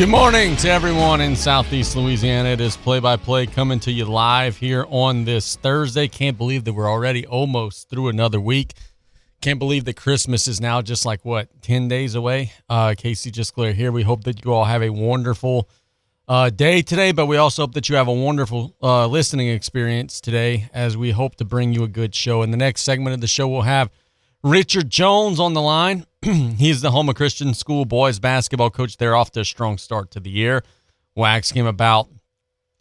Good morning to everyone in Southeast Louisiana. It is play-by-play coming to you live here on this Thursday. Can't believe that we're already almost through another week. Can't believe that Christmas is now just like, what, 10 days away? Casey just clear here. We hope that you all have a wonderful day today, but we also hope that you have a wonderful listening experience today as we hope to bring you a good show. In the next segment of the show, we'll have Richard Jones on the line. He's the Houma Christian School boys basketball coach. They're off to a strong start to the year. We'll ask him about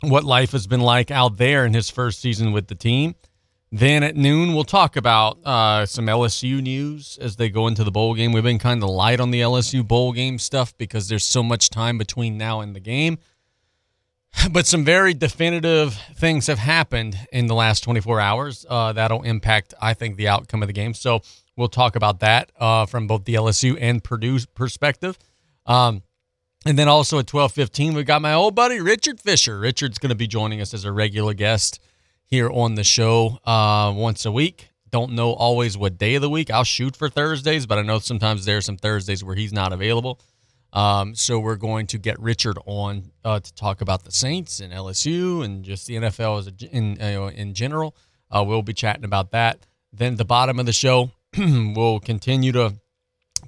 what life has been like out there in his first season with the team. Then at noon, we'll talk about some LSU news as they go into the bowl game. We've been kind of light on the LSU bowl game stuff because there's so much time between now and the game. But some very definitive things have happened in the last 24 hours. That'll impact, I think, the outcome of the game. So we'll talk about that from both the LSU and Purdue perspective. And then also at 12:15, we've got my old buddy, Richard Fisher. Richard's going to be joining us as a regular guest here on the show once a week. Don't know always what day of the week. I'll shoot for Thursdays, but I know sometimes there are some Thursdays where he's not available. So we're going to get Richard on to talk about the Saints and LSU and just the NFL in general. We'll be chatting about that. Then the bottom of the show, we'll continue to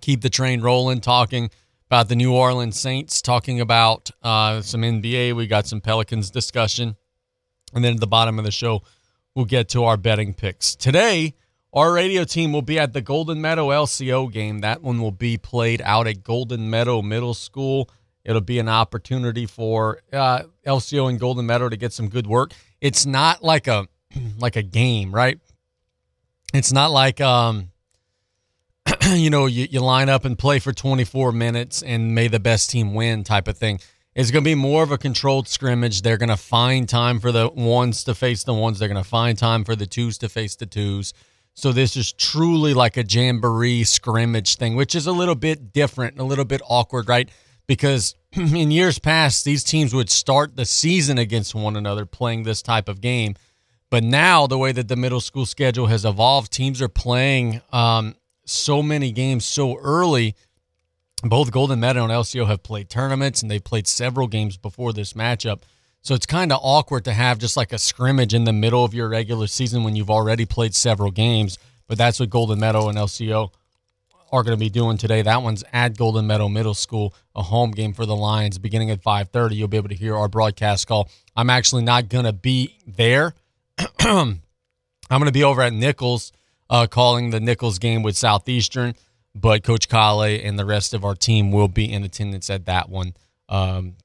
keep the train rolling, talking about the New Orleans Saints, talking about some NBA. We got some Pelicans discussion. And then at the bottom of the show, we'll get to our betting picks. Today, our radio team will be at the Golden Meadow LCO game. That one will be played out at Golden Meadow Middle School. It'll be an opportunity for LCO and Golden Meadow to get some good work. It's not like a game, right? It's not like you line up and play for 24 minutes and may the best team win type of thing. It's going to be more of a controlled scrimmage. They're going to find time for the ones to face the ones. They're going to find time for the twos to face the twos. So this is truly like a jamboree scrimmage thing, which is a little bit different, a little bit awkward, right? Because in years past, these teams would start the season against one another playing this type of game. But now the way that the middle school schedule has evolved, teams are playing so many games so early. Both Golden Meadow and LCO have played tournaments, and they've played several games before this matchup. So it's kind of awkward to have just like a scrimmage in the middle of your regular season when you've already played several games. But that's what Golden Meadow and LCO are going to be doing today. That one's at Golden Meadow Middle School, a home game for the Lions beginning at 5:30. You'll be able to hear our broadcast call. I'm actually not going to be there. I'm going to be over at Nichols calling the Nichols game with Southeastern. But Coach Kale and the rest of our team will be in attendance at that one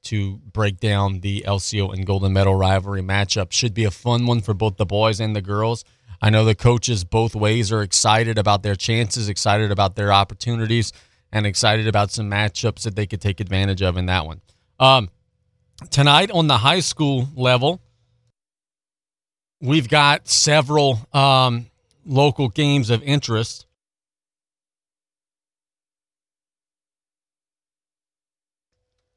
to break down the LCO and Golden Meadow rivalry matchup. Should be a fun one for both the boys and the girls. I know the coaches both ways are excited about their chances, excited about their opportunities, and excited about some matchups that they could take advantage of in that one. Tonight on the high school level, we've got several local games of interest.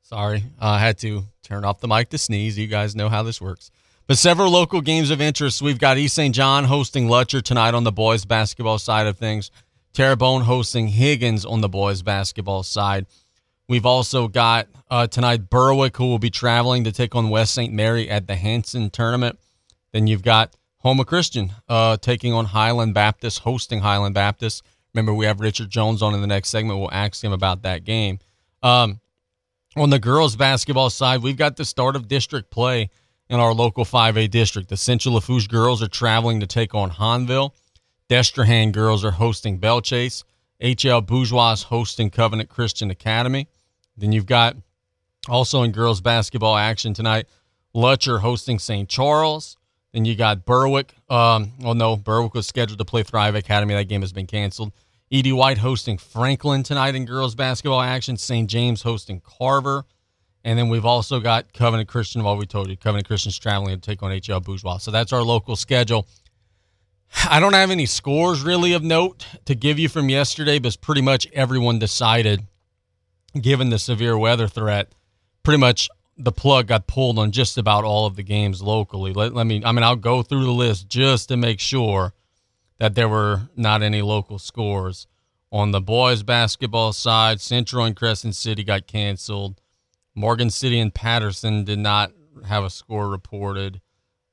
Sorry, I had to turn off the mic to sneeze. You guys know how this works. But several local games of interest. We've got East St. John hosting Lutcher tonight on the boys' basketball side of things. Terrebonne hosting Higgins on the boys' basketball side. We've also got tonight Berwick, who will be traveling to take on West St. Mary at the Hanson Tournament. Then you've got Houma Christian taking on Highland Baptist, hosting Highland Baptist. Remember, we have Richard Jones on in the next segment. We'll ask him about that game. On the girls' basketball side, we've got the start of district play in our local 5A district. The Central Lafourche girls are traveling to take on Hanville. Destrehan girls are hosting Belchase. HL Bourgeois is hosting Covenant Christian Academy. Then you've got, also in girls' basketball action tonight, Lutcher hosting St. Charles. Then you got Berwick. Berwick was scheduled to play Thrive Academy. That game has been canceled. E.D. White hosting Franklin tonight in girls' basketball action. St. James hosting Carver. And then we've also got Covenant Christian. Well, we told you, Covenant Christian's traveling to take on H.L. Bourgeois. So that's our local schedule. I don't have any scores really of note to give you from yesterday, but pretty much everyone decided, given the severe weather threat, pretty much the plug got pulled on just about all of the games locally. I'll go through the list just to make sure that there were not any local scores. On the boys' basketball side, Central and Crescent City got canceled. Morgan City and Patterson did not have a score reported.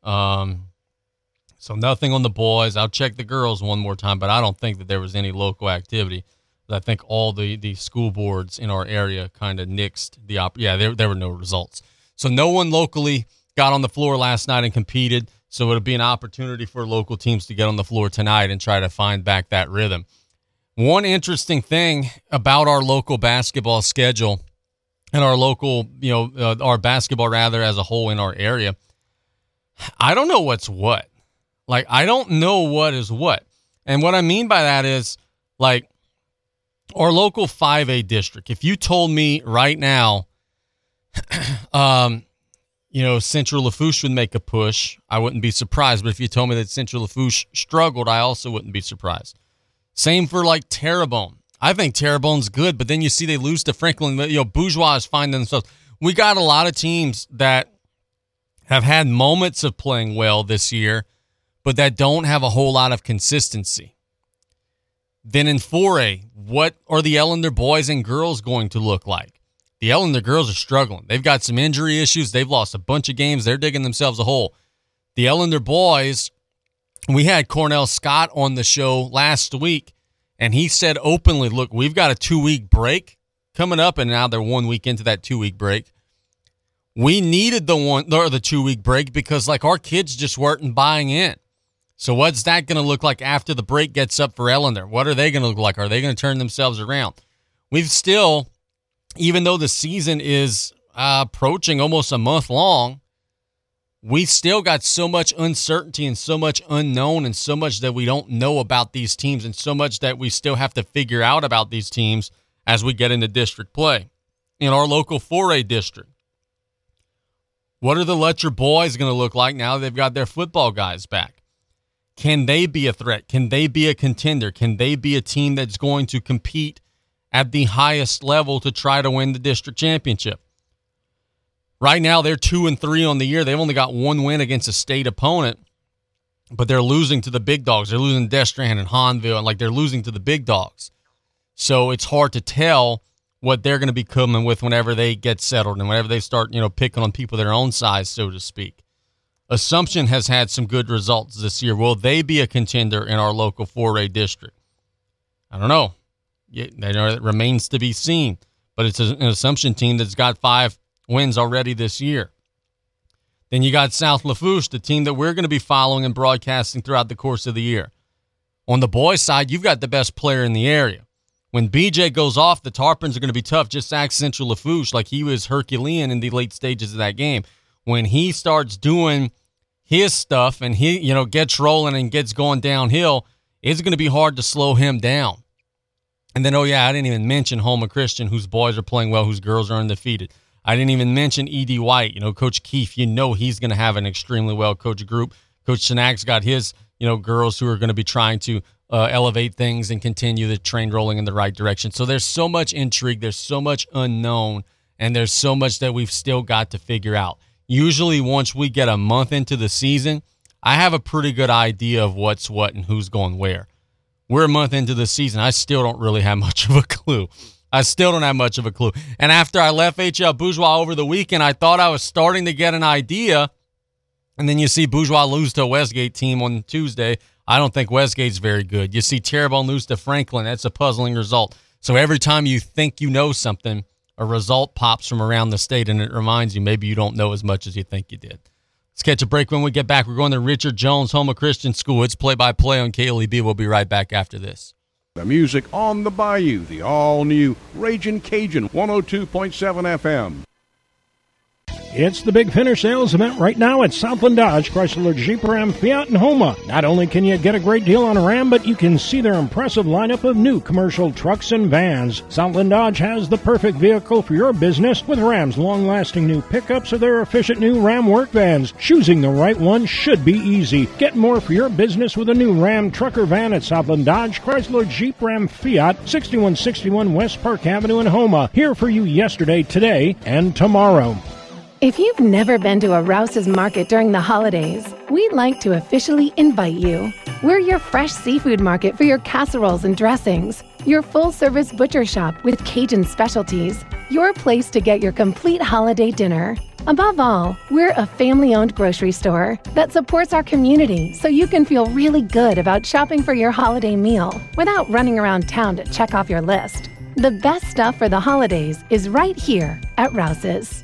So nothing on the boys. I'll check the girls one more time, but I don't think that there was any local activity. I think all the school boards in our area kind of nixed the there were no results. So no one locally got on the floor last night and competed. So it'll be an opportunity for local teams to get on the floor tonight and try to find back that rhythm. One interesting thing about our local basketball schedule and our local, our basketball rather as a whole in our area, I don't know what's what. Like, I don't know what is what. And what I mean by that is, like, our local 5A district, if you told me right now, Central Lafourche would make a push, I wouldn't be surprised. But if you told me that Central Lafourche struggled, I also wouldn't be surprised. Same for, like, Terrebonne. I think Terrebonne's good, but then you see they lose to Franklin. Bourgeois is finding themselves. We got a lot of teams that have had moments of playing well this year, but that don't have a whole lot of consistency. Then in 4A, what are the Ellender boys and girls going to look like? The Ellender girls are struggling. They've got some injury issues. They've lost a bunch of games. They're digging themselves a hole. The Ellender boys, we had Cornell Scott on the show last week, and he said openly, look, we've got a 2-week break coming up, and now they're 1 week into that 2-week break. We needed the 2-week break because, like, our kids just weren't buying in. So what's that going to look like after the break gets up for Ellender? What are they going to look like? Are they going to turn themselves around? We've still, even though the season is approaching almost a month long, we still got so much uncertainty and so much unknown and so much that we don't know about these teams and so much that we still have to figure out about these teams as we get into district play. In our local 4A district, what are the Letcher boys going to look like now they've got their football guys back? Can they be a threat? Can they be a contender? Can they be a team that's going to compete at the highest level to try to win the district championship? Right now, they're 2-3 on the year. They've only got one win against a state opponent, but they're losing to the big dogs. They're losing Destran and Hanville, and they're losing to the big dogs. So it's hard to tell what they're going to be coming with whenever they get settled and whenever they start, picking on people their own size, so to speak. Assumption has had some good results this year. Will they be a contender in our local 4A district? I don't know. It remains to be seen, but it's an Assumption team that's got 5 wins already this year. Then you got South Lafourche, the team that we're going to be following and broadcasting throughout the course of the year. On the boys' side, you've got the best player in the area. When BJ goes off, the Tarpons are going to be tough. Just ask Central Lafourche, like he was Herculean in the late stages of that game. When he starts doing his stuff and he, gets rolling and gets going downhill, it's going to be hard to slow him down. And then, I didn't even mention Houma Christian, whose boys are playing well, whose girls are undefeated. I didn't even mention E.D. White. Coach Keefe, he's going to have an extremely well-coached group. Coach Shanak's got his, girls who are going to be trying to elevate things and continue the train rolling in the right direction. So there's so much intrigue, there's so much unknown, and there's so much that we've still got to figure out. Usually once we get a month into the season, I have a pretty good idea of what's what and who's going where. We're a month into the season. I still don't really have much of a clue. And after I left H.L. Bourgeois over the weekend, I thought I was starting to get an idea. And then you see Bourgeois lose to a Westgate team on Tuesday. I don't think Westgate's very good. You see Terrebonne lose to Franklin. That's a puzzling result. So every time you think you know something, a result pops from around the state, and it reminds you maybe you don't know as much as you think you did. Let's catch a break. When we get back, we're going to Richard Jones, Houma Christian School. It's play-by-play on KLEB. We'll be right back after this. The music on the Bayou, the all-new Ragin' Cajun, 102.7 FM. It's the Big Finish sales event right now at Southland Dodge, Chrysler, Jeep, Ram, Fiat, and Houma. Not only can you get a great deal on a Ram, but you can see their impressive lineup of new commercial trucks and vans. Southland Dodge has the perfect vehicle for your business with Ram's long-lasting new pickups or their efficient new Ram work vans. Choosing the right one should be easy. Get more for your business with a new Ram trucker van at Southland Dodge, Chrysler, Jeep, Ram, Fiat, 6161 West Park Avenue in Houma. Here for you yesterday, today, and tomorrow. If you've never been to a Rouse's Market during the holidays, we'd like to officially invite you. We're your fresh seafood market for your casseroles and dressings. your full-service butcher shop with Cajun specialties, your place to get your complete holiday dinner. Above all, we're a family-owned grocery store that supports our community so you can feel really good about shopping for your holiday meal without running around town to check off your list. The best stuff for the holidays is right here at Rouse's.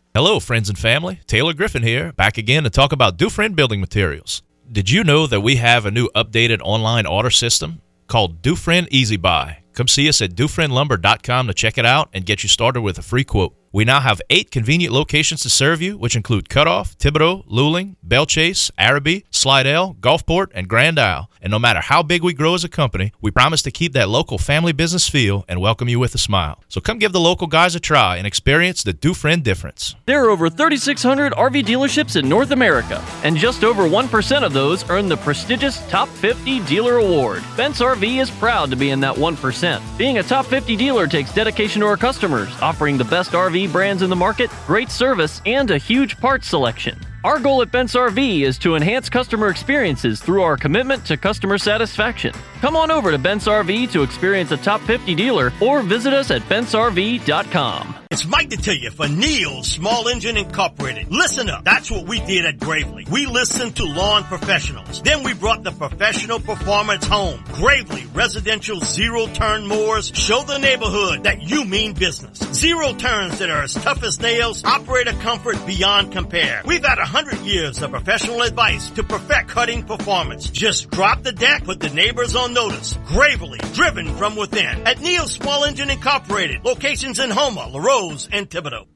Hello, friends and family. Taylor Griffin here, back again to talk about Dufresne Building Materials. Did you know that we have a new updated online order system called Dufresne Easy Buy? Come see us at DufresneLumber.com to check it out and get you started with a free quote. We now have 8 convenient locations to serve you, which include Cutoff, Thibodaux, Luling, Bellchase, Araby, Slidell, Gulfport, and Grand Isle. And no matter how big we grow as a company, we promise to keep that local family business feel and welcome you with a smile. So come give the local guys a try and experience the Dufresne difference. There are over 3,600 RV dealerships in North America, and just over 1% of those earn the prestigious Top 50 Dealer Award. Fence RV is proud to be in that 1%. Being a Top 50 dealer takes dedication to our customers, offering the best RV brands in the market, great service, and a huge parts selection. Our goal at Fence RV is to enhance customer experiences through our commitment to customer satisfaction. Come on over to Fence RV to experience a top 50 dealer or visit us at FenceRV.com. It's Mike to tell you for Neal Small Engine Incorporated. Listen up. That's what we did at Gravely. We listened to lawn professionals. Then we brought the professional performance home. Gravely residential zero-turn mowers show the neighborhood that you mean business. Zero turns that are as tough as nails, operator comfort beyond compare. We've had 100 years of professional advice to perfect cutting performance. Just drop the deck, put the neighbors on notice. Gravely, driven from within. At Neal Small Engine Incorporated. Locations in Houma, La Rose, and Thibodaux.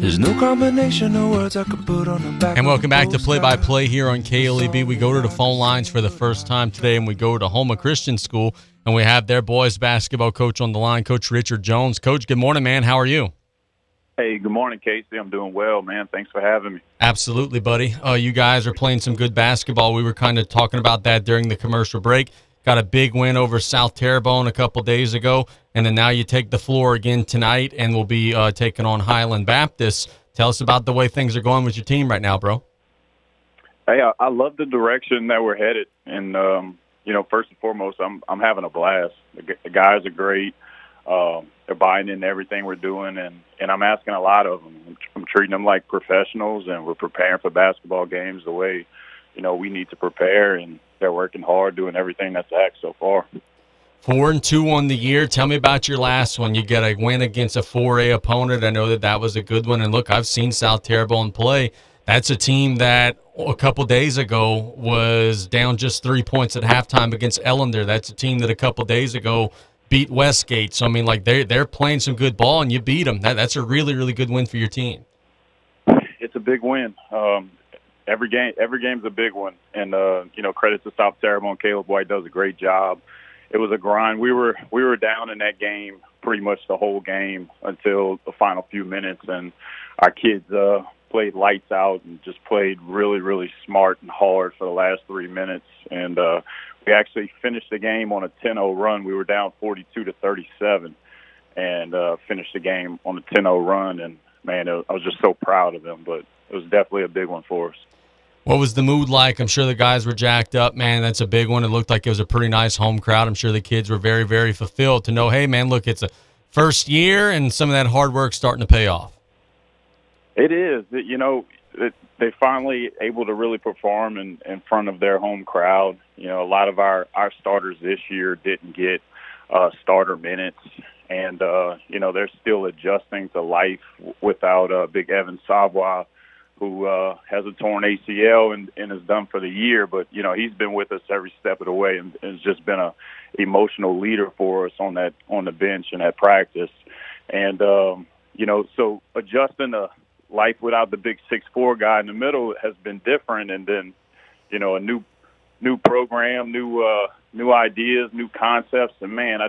There's no combination of words I could put on the back. And welcome back to Play by Play here on KLEB. We go to the phone lines for the first time today, and we go to Houma Christian School. And we have their boys basketball coach on the line, Coach Richard Jones. Coach, good morning, man. How are you? Hey, good morning, Casey. I'm doing well, man. Thanks for having me. Absolutely, buddy. You guys are playing some good basketball. We were kind of talking about that during the commercial break. Got a big win over South Terrebonne a couple days ago, and then now you take the floor again tonight and will be taking on Highland Baptist. Tell us about the way things are going with your team right now, bro. Hey, I love the direction that we're headed, and you know, first and foremost, I'm having a blast. The guys are great. They're buying into everything we're doing, and I'm asking a lot of them. I'm treating them like professionals, and we're preparing for basketball games the way, you know, we need to prepare, and they're working hard, doing everything that's asked so far. 4-2 on the year. Tell me about your last one. You get a win against a 4A opponent. I know that was a good one, and look, I've seen South Terrebonne play. That's a team that a couple days ago was down just 3 points at halftime against Ellender. That's a team that a couple days ago beat Westgate. So, I mean, like, they're playing some good ball, and you beat them. That's a really, really good win for your team. It's a big win. Every game's a big one. And, you know, credit to South Terrebonne. Caleb White does a great job. It was a grind. We were down in that game pretty much the whole game until the final few minutes, and our kids – played lights out and just played really, really smart and hard for the last 3 minutes. And we actually finished the game on a 10-0 run. We were down 42-37 and finished the game on a 10-0 run. And, man, I was just so proud of them. But it was definitely a big one for us. What was the mood like? I'm sure the guys were jacked up. Man, that's a big one. It looked like it was a pretty nice home crowd. I'm sure the kids were very, very fulfilled to know, hey, man, look, it's a first year and some of that hard work's starting to pay off. It is. You know, they finally able to really perform in front of their home crowd. You know, a lot of our starters this year didn't get starter minutes. And, you know, they're still adjusting to life without Big Evan Savoy, who has a torn ACL and is done for the year. But, you know, he's been with us every step of the way and has just been a emotional leader for us on the bench and at practice. And, you know, so adjusting to life without the big 6'4" guy in the middle has been different. And then, you know, a new program, new ideas, new concepts. And, man, I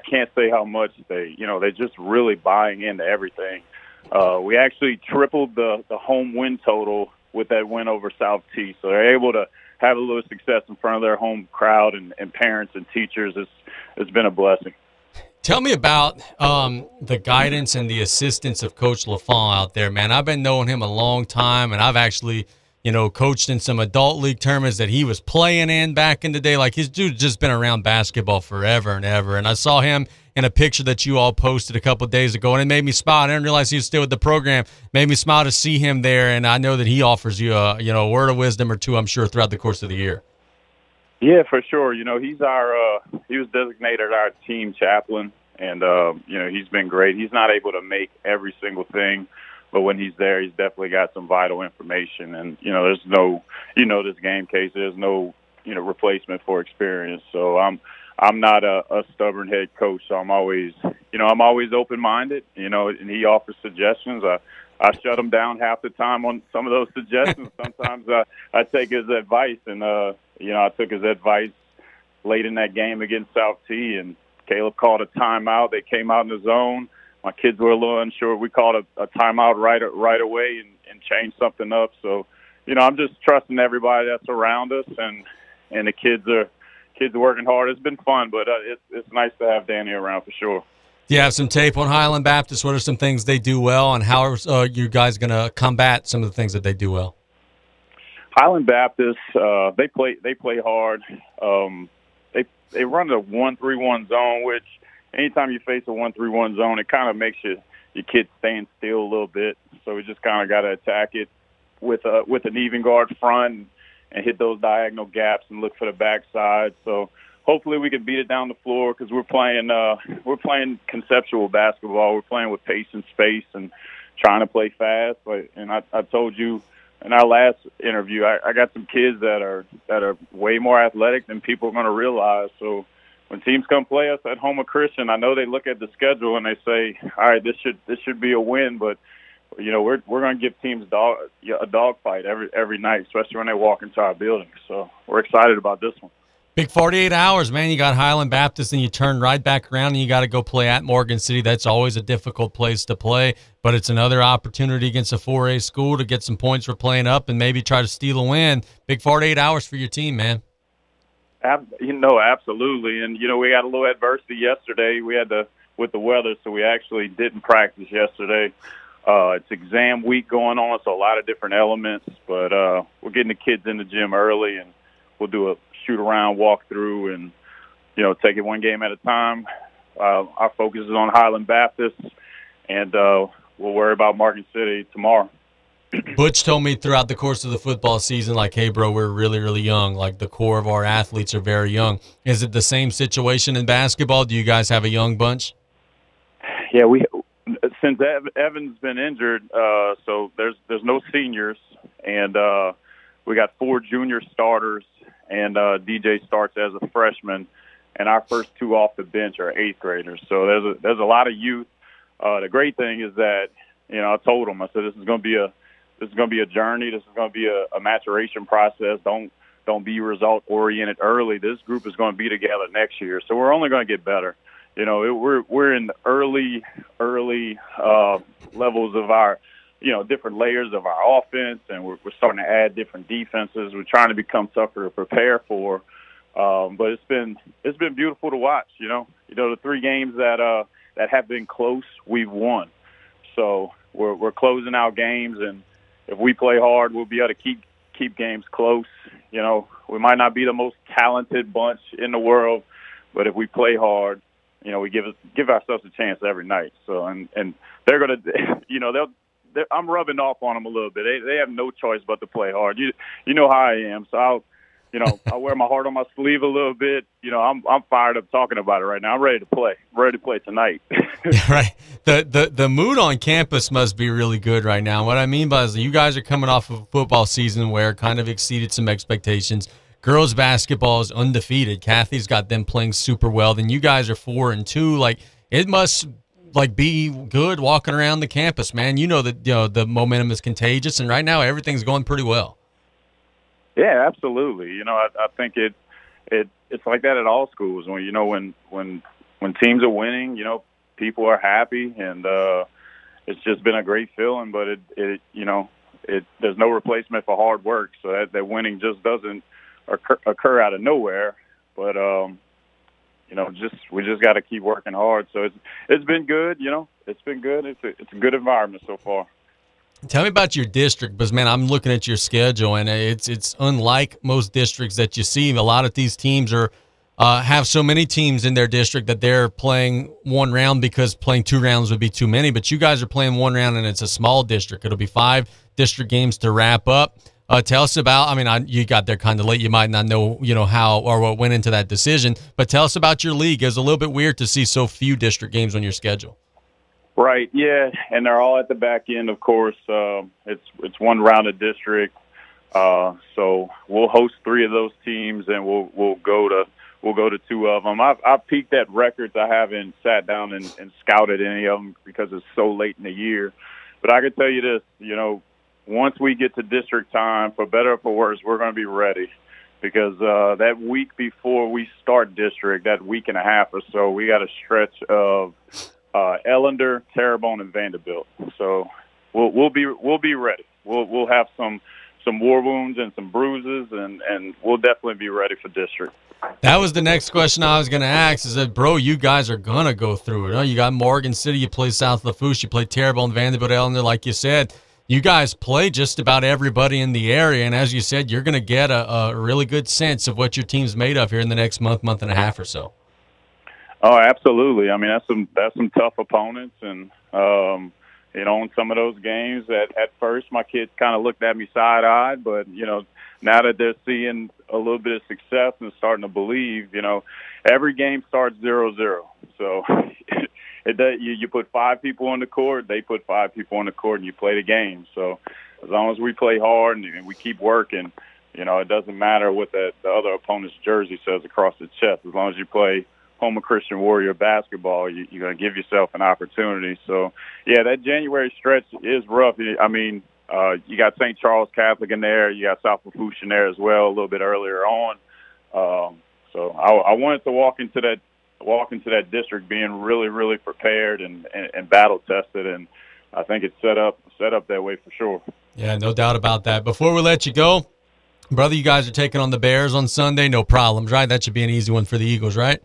can't say how much they're just really buying into everything. We actually tripled the home win total with that win over South T. So they're able to have a little success in front of their home crowd and parents and teachers. It's been a blessing. Tell me about the guidance and the assistance of Coach Lafont out there, man. I've been knowing him a long time, and I've actually, you know, coached in some adult league tournaments that he was playing in back in the day. Like, his dude's just been around basketball forever and ever. And I saw him in a picture that you all posted a couple of days ago, and it made me smile. I didn't realize he was still with the program. Made me smile to see him there, and I know that he offers you a word of wisdom or two, I'm sure, throughout the course of the year. Yeah, for sure. You know, he's he was designated our team chaplain, and, you know, he's been great. He's not able to make every single thing. But when he's there, he's definitely got some vital information. And, you know, there's no, you know, this game case, there's no, you know, replacement for experience. So I'm not a stubborn head coach. So I'm always open-minded, you know, and he offers suggestions. I shut him down half the time on some of those suggestions. Sometimes I take his advice, and, you know, I took his advice late in that game against South T, and Caleb called a timeout. They came out in the zone. My kids were a little unsure. We called a timeout right away and changed something up. So, you know, I'm just trusting everybody that's around us, and the kids are working hard. It's been fun, but it's nice to have Danny around for sure. Do you have some tape on Highland Baptist? What are some things they do well, and how are you guys going to combat some of the things that they do well? Highland Baptist, they play hard. They run a 1-3-1 zone, which – anytime you face a 1-3-1 zone, it kind of makes your kids stand still a little bit. So we just kind of got to attack it with an even guard front and hit those diagonal gaps and look for the backside. So hopefully we can beat it down the floor, because we're playing conceptual basketball. We're playing with pace and space and trying to play fast. But, and I told you in our last interview, I got some kids that are way more athletic than people are going to realize. So when teams come play us at Houma Christian, I know they look at the schedule and they say, "All right, this should be a win." But you know, we're going to give teams a dogfight every night, especially when they walk into our building. So we're excited about this one. Big 48 hours, man. You got Highland Baptist, and you turn right back around, and you got to go play at Morgan City. That's always a difficult place to play, but it's another opportunity against a 4A school to get some points for playing up and maybe try to steal a win. Big 48 hours for your team, man. You know, absolutely. And, you know, we had a little adversity yesterday. We had with the weather, so we actually didn't practice yesterday. It's exam week going on, so a lot of different elements. But we're getting the kids in the gym early, and we'll do a shoot-around, walk-through, and, you know, take it one game at a time. Our focus is on Highland Baptist, and we'll worry about Morgan City tomorrow. Butch told me throughout the course of the football season, like, hey, bro, we're really, really young. Like, the core of our athletes are very young. Is it the same situation in basketball? Do you guys have a young bunch? Yeah, since Evan's been injured, so there's no seniors, and we got 4 junior starters, and DJ starts as a freshman, and our first 2 off the bench are 8th graders. So there's a lot of youth. The great thing is that, you know, I told him, I said, this is going to be a journey. This is going to be a maturation process. Don't be result-oriented early. This group is going to be together next year, so we're only going to get better. You know, we're in the early levels of our you know, different layers of our offense, and we're starting to add different defenses. We're trying to become tougher to prepare for. But it's been beautiful to watch. You know the three games that have been close, we've won. So we're closing out games, and if we play hard, we'll be able to keep games close. You know, we might not be the most talented bunch in the world, but if we play hard, you know, we give ourselves a chance every night. So and they're gonna, you know, I'm rubbing off on them a little bit. They have no choice but to play hard. You know how I am, so I'll. You know, I wear my heart on my sleeve a little bit. You know, I'm fired up talking about it right now. I'm ready to play. I'm ready to play tonight. Right. The mood on campus must be really good right now. What I mean by is that you guys are coming off of a football season where it kind of exceeded some expectations. Girls basketball is undefeated. Kathy's got them playing super well. Then you guys are 4-2. Like, it must be good walking around the campus, man. You know that the momentum is contagious, and right now everything's going pretty well. Yeah, absolutely. You know, I think it's like that at all schools. When teams are winning, you know, people are happy, and it's just been a great feeling. But it there's no replacement for hard work. So that winning just doesn't occur out of nowhere. But you know, we just got to keep working hard. So it's been good. You know, it's been good. It's a good environment so far. Tell me about your district, because, man, I'm looking at your schedule, and it's unlike most districts that you see. A lot of these teams have so many teams in their district that they're playing one round because playing two rounds would be too many. But you guys are playing one round, and it's a small district. It'll be 5 district games to wrap up. Tell us about – you got there kind of late. You might not know, how or what went into that decision. But tell us about your league. It was a little bit weird to see so few district games on your schedule. Right, yeah, and they're all at the back end, of course. It's one round of district, so we'll host 3 of those teams, and we'll go to 2 of them. I've peeked at records. I haven't sat down and scouted any of them because it's so late in the year. But I can tell you this, once we get to district time, for better or for worse, we're going to be ready, because that week before we start district, that week and a half or so, we got a stretch of Ellender, Terrebonne, and Vanderbilt. So we'll be ready. We'll have some war wounds and some bruises, and we'll definitely be ready for district. That was the next question I was going to ask, is that, bro, you guys are going to go through it. Huh? You got Morgan City, you play South Lafourche, you play Terrebonne, Vanderbilt, Ellender, like you said. You guys play just about everybody in the area, and as you said, you're going to get a really good sense of what your team's made of here in the next month and a half or so. Oh, absolutely. I mean, that's some tough opponents, and in some of those games, at first my kids kind of looked at me side-eyed, but now that they're seeing a little bit of success and starting to believe, every game starts 0-0. So you put 5 people on the court, they put 5 people on the court, and you play the game. So as long as we play hard and we keep working, it doesn't matter what the other opponent's jersey says across the chest. As long as you play Houma Christian Warrior basketball, you're going to give yourself an opportunity. So, yeah, that January stretch is rough. I mean, you got St. Charles Catholic in there. You got South Lafourche in there as well a little bit earlier on. So I wanted to walk into that district being really, really prepared and battle-tested, and I think it's set up that way for sure. Yeah, no doubt about that. Before we let you go, brother, you guys are taking on the Bears on Sunday. No problems, right? That should be an easy one for the Eagles, right?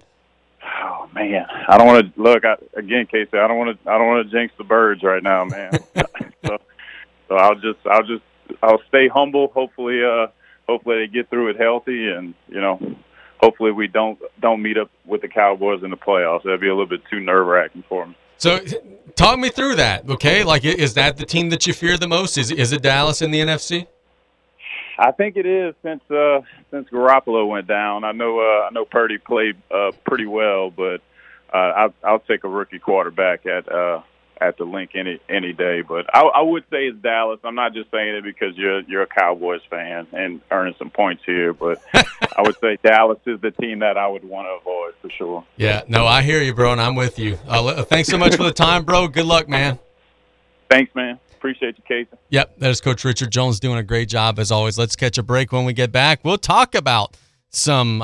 Man, I don't want to look again, Casey. I don't want to jinx the birds right now, man. so I'll stay humble. Hopefully they get through it healthy, and hopefully we don't meet up with the Cowboys in the playoffs. That'd be a little bit too nerve-wracking for me. So, talk me through that, okay? Like, is that the team that you fear the most? Is it Dallas in the NFC? I think it is since Garoppolo went down. I know Purdy played pretty well, but I'll take a rookie quarterback at the link any day. But I would say it's Dallas. I'm not just saying it because you're a Cowboys fan and earning some points here, but I would say Dallas is the team that I would want to avoid for sure. Yeah, no, I hear you, bro, and I'm with you. Thanks so much for the time, bro. Good luck, man. Thanks, man. Appreciate you, Casey. Yep, that is Coach Richard Jones doing a great job as always. Let's catch a break. When we get back, we'll talk about some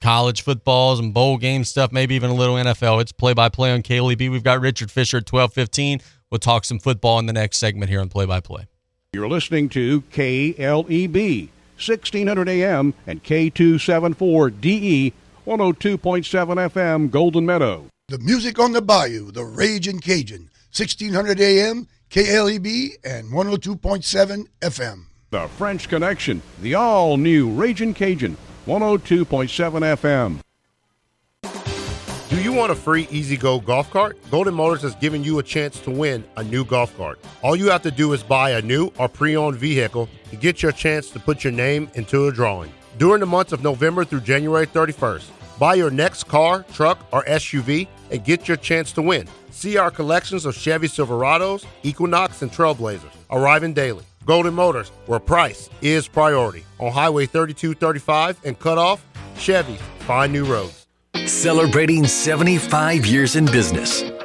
college footballs and bowl game stuff, maybe even a little NFL. It's play-by-play on KLEB. We've got Richard Fisher at 12:15. We'll talk some football in the next segment here on Play by Play. You're listening to KLEB, 1600 AM and K274DE, 102.7 FM, Golden Meadow. The music on the bayou, the Ragin' Cajun, 1600 AM, KLEB, and 102.7 FM. The French Connection, the all-new Ragin' Cajun, 102.7 FM. Do you want a free easy-go golf cart? Golden Motors has given you a chance to win a new golf cart. All you have to do is buy a new or pre-owned vehicle to get your chance to put your name into a drawing. During the months of November through January 31st, buy your next car, truck, or SUV and get your chance to win. See our collections of Chevy Silverados, Equinox, and Trailblazers arriving daily. Golden Motors, where price is priority. On Highway 3235 and Cutoff, Chevy, find new roads. Celebrating 75 years in business,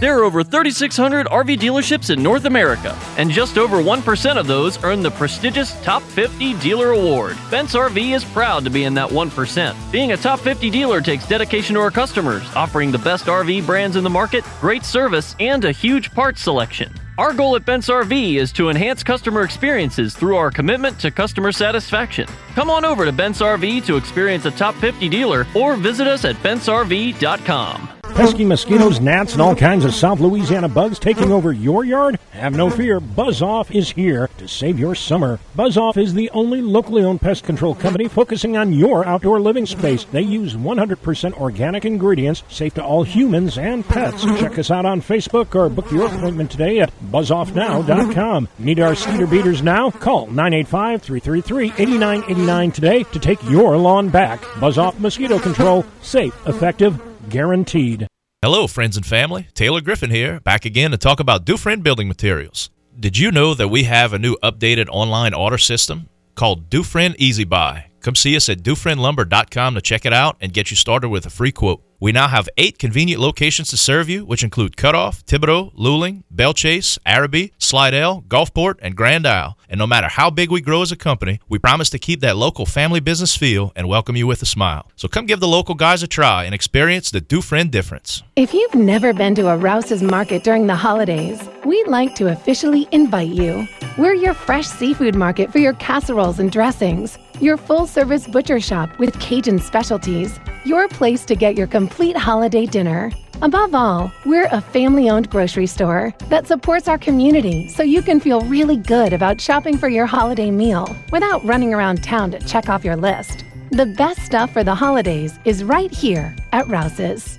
There are over 3,600 RV dealerships in North America, and just over 1% of those earn the prestigious Top 50 Dealer Award. Fence RV is proud to be in that 1%. Being a Top 50 dealer takes dedication to our customers, offering the best RV brands in the market, great service, and a huge parts selection. Our goal at Fence RV is to enhance customer experiences through our commitment to customer satisfaction. Come on over to Fence RV to experience a Top 50 dealer or visit us at FenceRV.com. Pesky mosquitoes, gnats, and all kinds of South Louisiana bugs taking over your yard? Have no fear. Buzz Off is here to save your summer. Buzz Off is the only locally owned pest control company focusing on your outdoor living space. They use 100% organic ingredients, safe to all humans and pets. Check us out on Facebook or book your appointment today at buzzoffnow.com. Need our cedar beaters now? Call 985-333-8989 today to take your lawn back. Buzz Off Mosquito Control. Safe, effective, guaranteed. Hello, friends and family. Taylor Griffin here, back again to talk about Dufresne Building Materials. Did you know that we have a new updated online order system called Dufresne Easy Buy? Come see us at DufresneLumber.com to check it out and get you started with a free quote. We now have 8 convenient locations to serve you, which include Cutoff, Thibodaux, Luling, Bellchase, Araby, Slidell, Gulfport, and Grand Isle. And no matter how big we grow as a company, we promise to keep that local family business feel and welcome you with a smile. So come give the local guys a try and experience the Dufresne difference. If you've never been to a Rouse's Market during the holidays, we'd like to officially invite you. We're your fresh seafood market for your casseroles and dressings, your full-service butcher shop with Cajun specialties, your place to get your complete holiday dinner. Above all, we're a family-owned grocery store that supports our community so you can feel really good about shopping for your holiday meal without running around town to check off your list. The best stuff for the holidays is right here at Rouse's.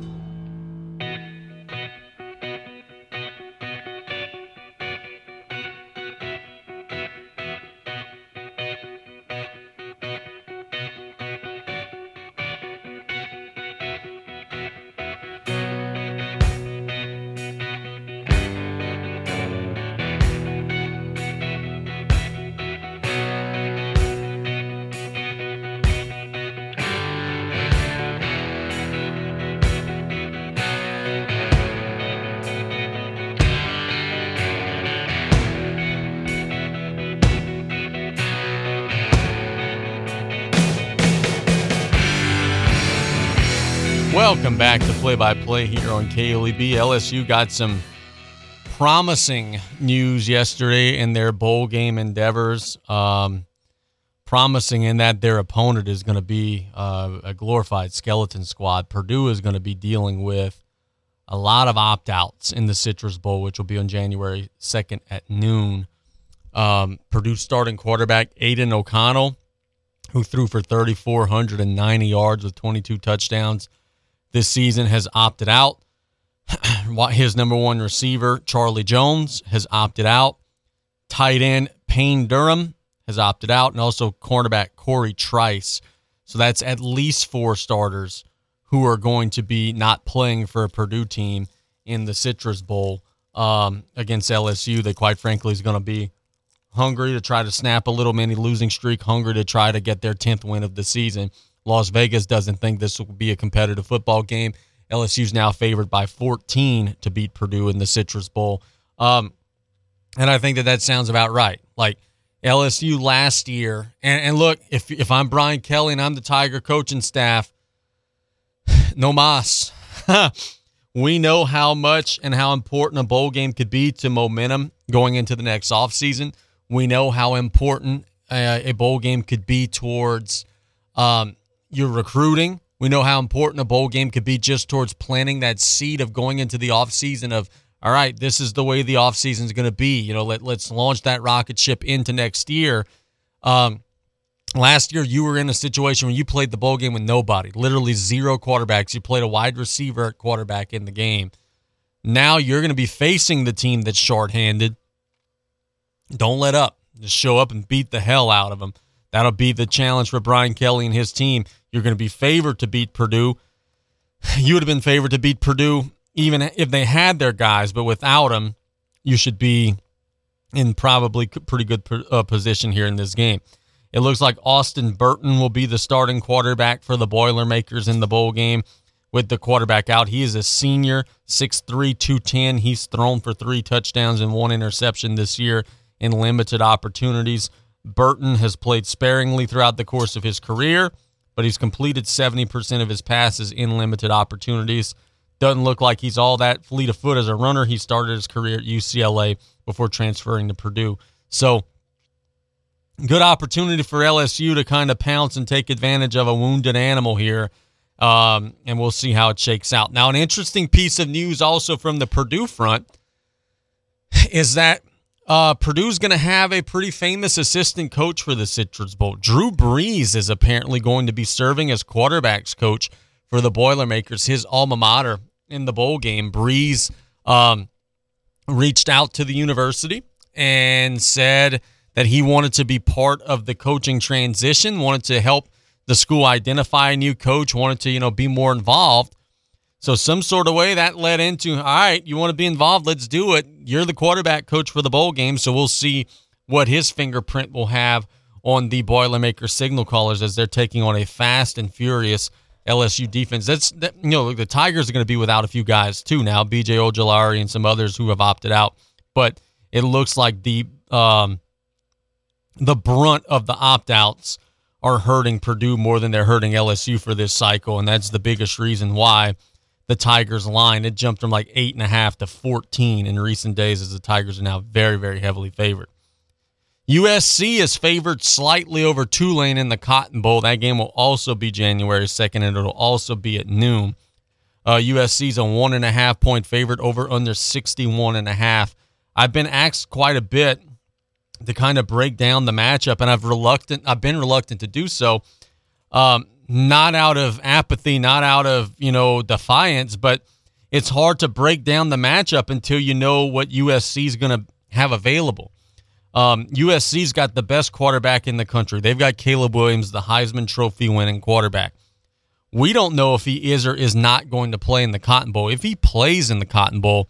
Welcome back to Play-by-Play here on KLEB. LSU got some promising news yesterday in their bowl game endeavors. Promising in that their opponent is going to be a glorified skeleton squad. Purdue is going to be dealing with a lot of opt-outs in the Citrus Bowl, which will be on January 2nd at noon. Purdue starting quarterback Aiden O'Connell, who threw for 3,490 yards with 22 touchdowns this season, has opted out. His number one receiver, Charlie Jones, has opted out. Tight end Payne Durham has opted out, and also cornerback Corey Trice. So that's at least four starters who are going to be not playing for a Purdue team in the Citrus Bowl against LSU. They, quite frankly, is going to be hungry to try to snap a little mini losing streak, hungry to try to get their 10th win of the season. Las Vegas doesn't think this will be a competitive football game. LSU's now favored by 14 to beat Purdue in the Citrus Bowl. And I think that sounds about right. Like, LSU last year, and look, if I'm Brian Kelly and I'm the Tiger coaching staff, no mas. We know how much and how important a bowl game could be to momentum going into the next offseason. We know how important a bowl game could be towards your recruiting. We know how important a bowl game could be just towards planting that seed of going into the offseason of, all right, this is the way the offseason is going to be. You know, let's launch that rocket ship into next year. Last year, you were in a situation where you played the bowl game with nobody, literally zero quarterbacks. You played a wide receiver at quarterback in the game. Now you're going to be facing the team that's shorthanded. Don't let up. Just show up and beat the hell out of them. That'll be the challenge for Brian Kelly and his team. You're going to be favored to beat Purdue. You would have been favored to beat Purdue even if they had their guys, but without them, you should be in probably pretty good position here in this game. It looks like Austin Burton will be the starting quarterback for the Boilermakers in the bowl game with the quarterback out. He is a senior, 6'3", 210. He's thrown for 3 touchdowns and 1 interception this year in limited opportunities. Burton has played sparingly throughout the course of his career, but he's completed 70% of his passes in limited opportunities. Doesn't look like he's all that fleet of foot as a runner. He started his career at UCLA before transferring to Purdue. So, good opportunity for LSU to kind of pounce and take advantage of a wounded animal here, and we'll see how it shakes out. Now, an interesting piece of news also from the Purdue front is that Purdue's going to have a pretty famous assistant coach for the Citrus Bowl. Drew Brees is apparently going to be serving as quarterback's coach for the Boilermakers, his alma mater in the bowl game. Brees reached out to the university and said that he wanted to be part of the coaching transition, wanted to help the school identify a new coach, wanted to, be more involved. So some sort of way that led into, all right, you want to be involved, let's do it. You're the quarterback coach for the bowl game, so we'll see what his fingerprint will have on the Boilermaker signal callers as they're taking on a fast and furious LSU defense. The Tigers are going to be without a few guys too now, B.J. Ojolari and some others who have opted out. But it looks like the brunt of the opt-outs are hurting Purdue more than they're hurting LSU for this cycle, and that's the biggest reason why the Tigers line, it jumped from like 8.5 to 14 in recent days, as the Tigers are now very, very heavily favored. USC is favored slightly over Tulane in the Cotton Bowl. That game will also be January 2nd, and it'll also be at noon. USC's a 1.5-point favorite over under 61.5. I've been asked quite a bit to kind of break down the matchup, and I've been reluctant to do so. Not out of apathy, not out of, defiance, but it's hard to break down the matchup until you know what USC is going to have available. USC's got the best quarterback in the country. They've got Caleb Williams, the Heisman Trophy winning quarterback. We don't know if he is or is not going to play in the Cotton Bowl. If he plays in the Cotton Bowl,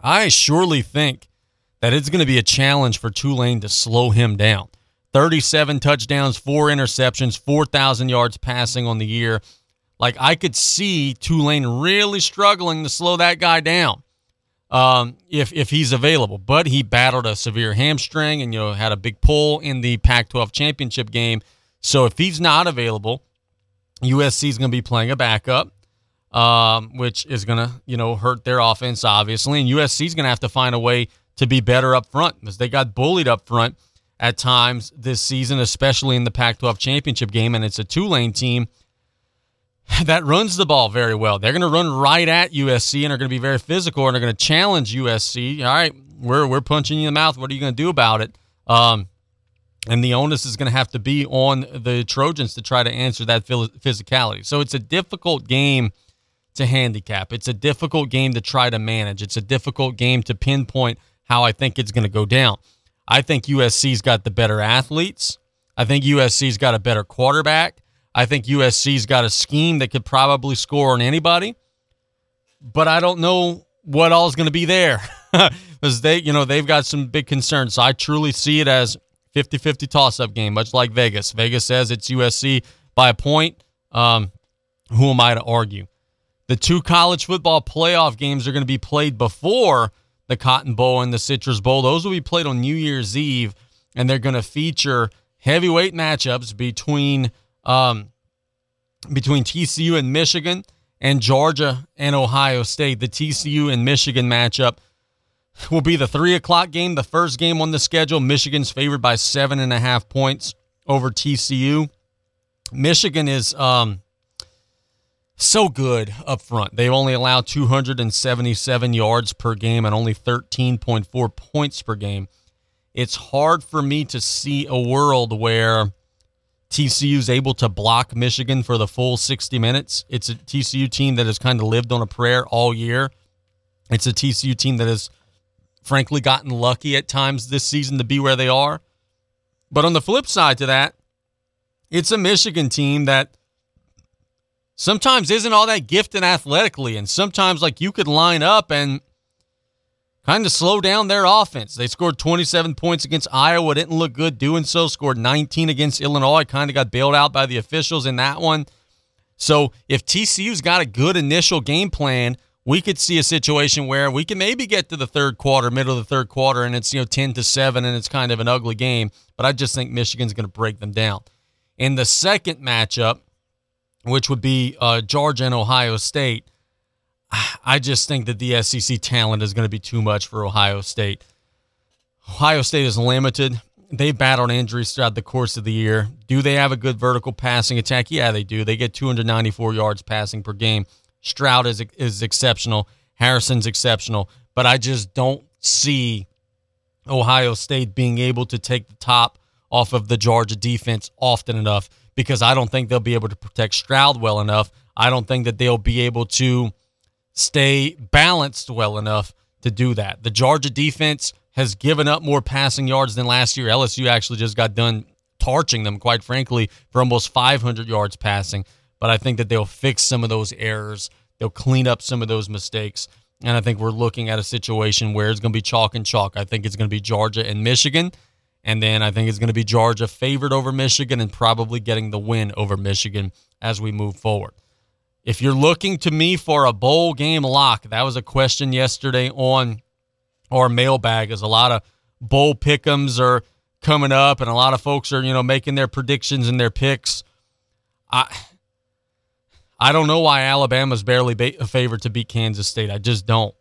I surely think that it's going to be a challenge for Tulane to slow him down. 37 touchdowns, 4 interceptions, 4,000 yards passing on the year. Like, I could see Tulane really struggling to slow that guy down if he's available. But he battled a severe hamstring and, had a big pull in the Pac-12 championship game. So if he's not available, USC's going to be playing a backup, which is going to, hurt their offense, obviously. And USC's going to have to find a way to be better up front because they got bullied up front at times this season, especially in the Pac-12 championship game, and it's a Tulane team that runs the ball very well. They're going to run right at USC and are going to be very physical and are going to challenge USC. All right, we're punching you in the mouth. What are you going to do about it? And the onus is going to have to be on the Trojans to try to answer that physicality. So it's a difficult game to handicap. It's a difficult game to try to manage. It's a difficult game to pinpoint how I think it's going to go down. I think USC's got the better athletes. I think USC's got a better quarterback. I think USC's got a scheme that could probably score on anybody. But I don't know what all is going to be there because they've got some big concerns. So I truly see it as 50-50 toss-up game, much like Vegas. Vegas says it's USC by a point. Who am I to argue? The two college football playoff games are going to be played before the Cotton Bowl and the Citrus Bowl. Those will be played on New Year's Eve, and they're going to feature heavyweight matchups between TCU and Michigan and Georgia and Ohio State. The TCU and Michigan matchup will be the 3 o'clock game, the first game on the schedule. Michigan's favored by 7.5 points over TCU. Michigan is so good up front. They only allow 277 yards per game and only 13.4 points per game. It's hard for me to see a world where TCU is able to block Michigan for the full 60 minutes. It's a TCU team that has kind of lived on a prayer all year. It's a TCU team that has frankly gotten lucky at times this season to be where they are. But on the flip side to that, it's a Michigan team that sometimes isn't all that gifted athletically, and sometimes like you could line up and kind of slow down their offense. They scored 27 points against Iowa, didn't look good doing so, scored 19 against Illinois, kind of got bailed out by the officials in that one. So if TCU's got a good initial game plan, we could see a situation where we can maybe get to the third quarter, middle of the third quarter, and it's 10-7, and it's kind of an ugly game. But I just think Michigan's going to break them down. In the second matchup, which would be Georgia and Ohio State, I just think that the SEC talent is going to be too much for Ohio State. Ohio State is limited. They've battled injuries throughout the course of the year. Do they have a good vertical passing attack? Yeah, they do. They get 294 yards passing per game. Stroud is exceptional. Harrison's exceptional. But I just don't see Ohio State being able to take the top off of the Georgia defense often enough because I don't think they'll be able to protect Stroud well enough. I don't think that they'll be able to stay balanced well enough to do that. The Georgia defense has given up more passing yards than last year. LSU actually just got done torching them, quite frankly, for almost 500 yards passing. But I think that they'll fix some of those errors. They'll clean up some of those mistakes. And I think we're looking at a situation where it's going to be chalk and chalk. I think it's going to be Georgia and Michigan. And then I think it's going to be Georgia favored over Michigan and probably getting the win over Michigan as we move forward. If you're looking to me for a bowl game lock, that was a question yesterday on our mailbag, as a lot of bowl pick'ems are coming up and a lot of folks are, making their predictions and their picks. I don't know why Alabama's barely favored to beat Kansas State. I just don't.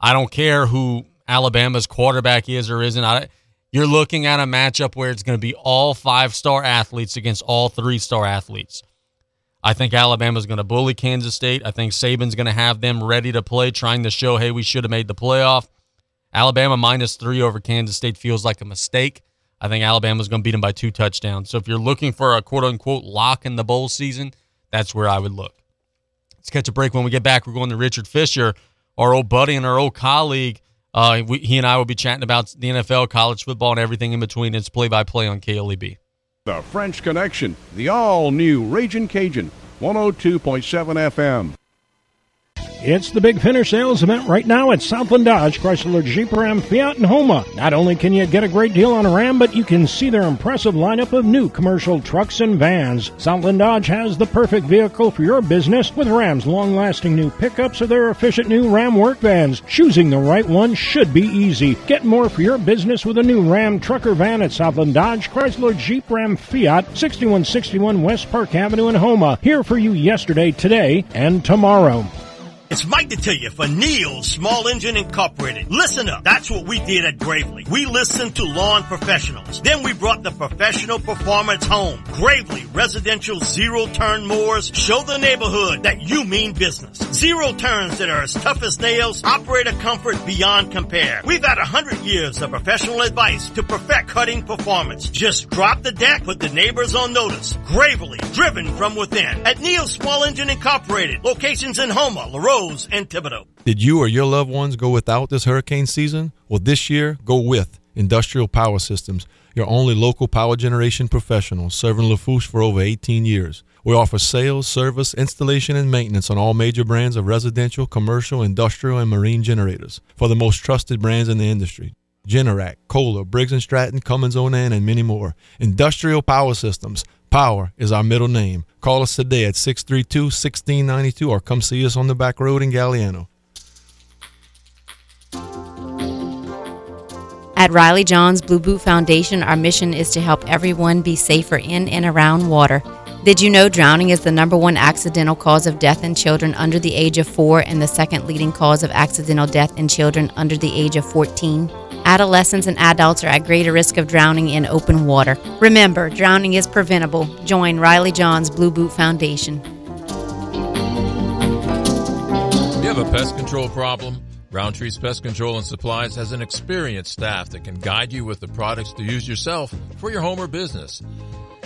I don't care who Alabama's quarterback is or isn't. You're looking at a matchup where it's going to be all 5-star athletes against all 3-star athletes. I think Alabama's going to bully Kansas State. I think Saban's going to have them ready to play, trying to show, hey, we should have made the playoff. Alabama -3 over Kansas State feels like a mistake. I think Alabama's going to beat them by 2 touchdowns. So if you're looking for a quote-unquote lock in the bowl season, that's where I would look. Let's catch a break. When we get back, we're going to Richard Fisher, our old buddy and our old colleague. He and I will be chatting about the NFL, college football, and everything in between. It's play-by-play on KLEB. The French Connection, the all-new Ragin' Cajun, 102.7 FM. It's the Big Finish sales event right now at Southland Dodge, Chrysler, Jeep, Ram, Fiat, and Houma. Not only can you get a great deal on Ram, but you can see their impressive lineup of new commercial trucks and vans. Southland Dodge has the perfect vehicle for your business with Ram's long-lasting new pickups or their efficient new Ram work vans. Choosing the right one should be easy. Get more for your business with a new Ram trucker van at Southland Dodge, Chrysler, Jeep, Ram, Fiat, 6161 West Park Avenue in Houma. Here for you yesterday, today, and tomorrow. It's Mike to tell you for Neal Small Engine Incorporated. Listen up. That's what we did at Gravely. We listened to lawn professionals. Then we brought the professional performance home. Gravely residential zero-turn mowers show the neighborhood that you mean business. Zero turns that are as tough as nails, operator comfort beyond compare. We've had 100 years of professional advice to perfect cutting performance. Just drop the deck, put the neighbors on notice. Gravely, driven from within. At Neal Small Engine Incorporated. Locations in Houma, LaRoe, and Thibodeau. Did you or your loved ones go without this hurricane season? Well, this year, go with Industrial Power Systems, your only local power generation professional, serving Lafourche for over 18 years. We offer sales, service, installation, and maintenance on all major brands of residential, commercial, industrial, and marine generators for the most trusted brands in the industry. Generac, Kohler, Briggs & Stratton, Cummins Onan, and many more. Industrial Power Systems. Power is our middle name. Call us today at 632-1692 or come see us on the back road in Galliano. At Riley Johns Blue Boot Foundation, our mission is to help everyone be safer in and around water. Did you know drowning is the #1 accidental cause of death in children under the age of 4 and the second leading cause of accidental death in children under the age of 14? Adolescents and adults are at greater risk of drowning in open water. Remember, drowning is preventable. Join Riley Johns Blue Boot Foundation. Do you have a pest control problem? Roundtree's Pest Control and Supplies has an experienced staff that can guide you with the products to use yourself for your home or business.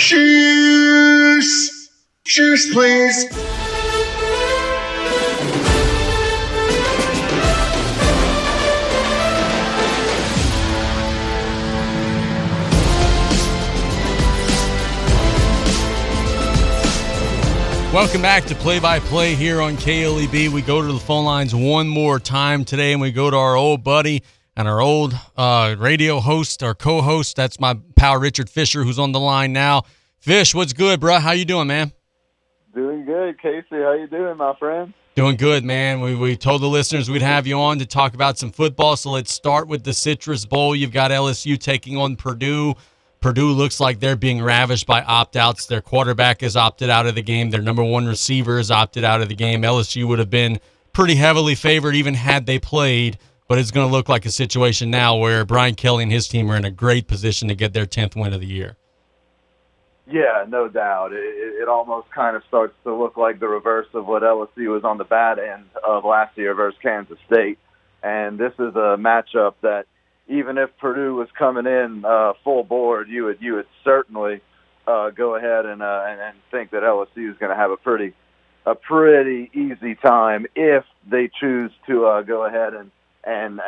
Cheers! Cheers, please. Welcome back to Play by Play here on KLEB. We go to the phone lines one more time today, and we go to our old buddy and our old radio host, our co-host. That's my pal Richard Fisher, who's on the line now. Fish, what's good, bro? How you doing, man? Doing good, Casey. How you doing, my friend? Doing good, man. We told the listeners we'd have you on to talk about some football, so let's start with the Citrus Bowl. You've got LSU taking on Purdue. Purdue looks like they're being ravished by opt-outs. Their quarterback is opted out of the game. Their #1 receiver is opted out of the game. LSU would have been pretty heavily favored even had they played, but it's going to look like a situation now where Brian Kelly and his team are in a great position to get their 10th win of the year. Yeah, no doubt. It almost kind of starts to look like the reverse of what LSU was on the bad end of last year versus Kansas State. And this is a matchup that even if Purdue was coming in full board, you would certainly go ahead and think that LSU is going to have a pretty easy time if they choose to go ahead and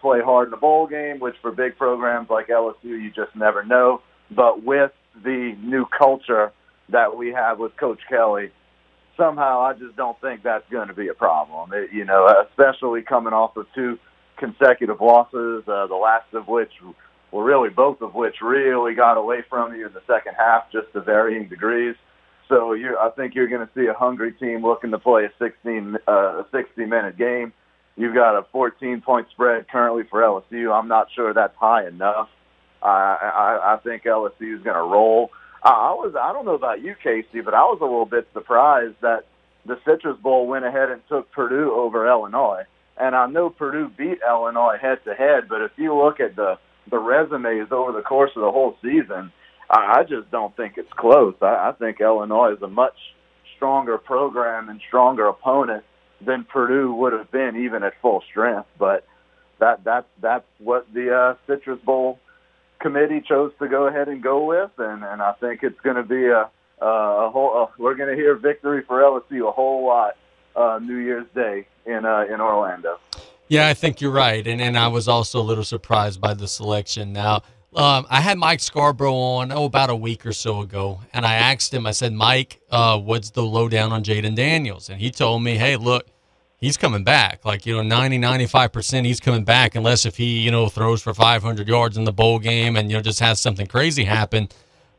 play hard in the bowl game, which for big programs like LSU, you just never know. But with the new culture that we have with Coach Kelly, somehow I just don't think that's going to be a problem. Especially coming off of 2 consecutive losses, the last of which, well, really both of which really got away from you in the second half, just to varying degrees. So I think you're going to see a hungry team looking to play a 60-minute game. You've got a 14-point spread currently for LSU. I'm not sure that's high enough. I think LSU is going to roll. I don't know about you, Casey, but I was a little bit surprised that the Citrus Bowl went ahead and took Purdue over Illinois. And I know Purdue beat Illinois head-to-head, but if you look at the resumes over the course of the whole season, I just don't think it's close. I think Illinois is a much stronger program and stronger opponent than Purdue would have been even at full strength. But that's what the Citrus Bowl committee chose to go ahead and go with, and I think it's going to be a whole. We're going to hear victory for LSU a whole lot New Year's Day in Orlando. Yeah, I think you're right, and I was also a little surprised by the selection. Now, I had Mike Scarborough on about a week or so ago, and I asked him. I said, Mike, what's the lowdown on Jaden Daniels? And he told me, hey, look, he's coming back. Like, 90, 95%, he's coming back unless if he, throws for 500 yards in the bowl game and, just has something crazy happen.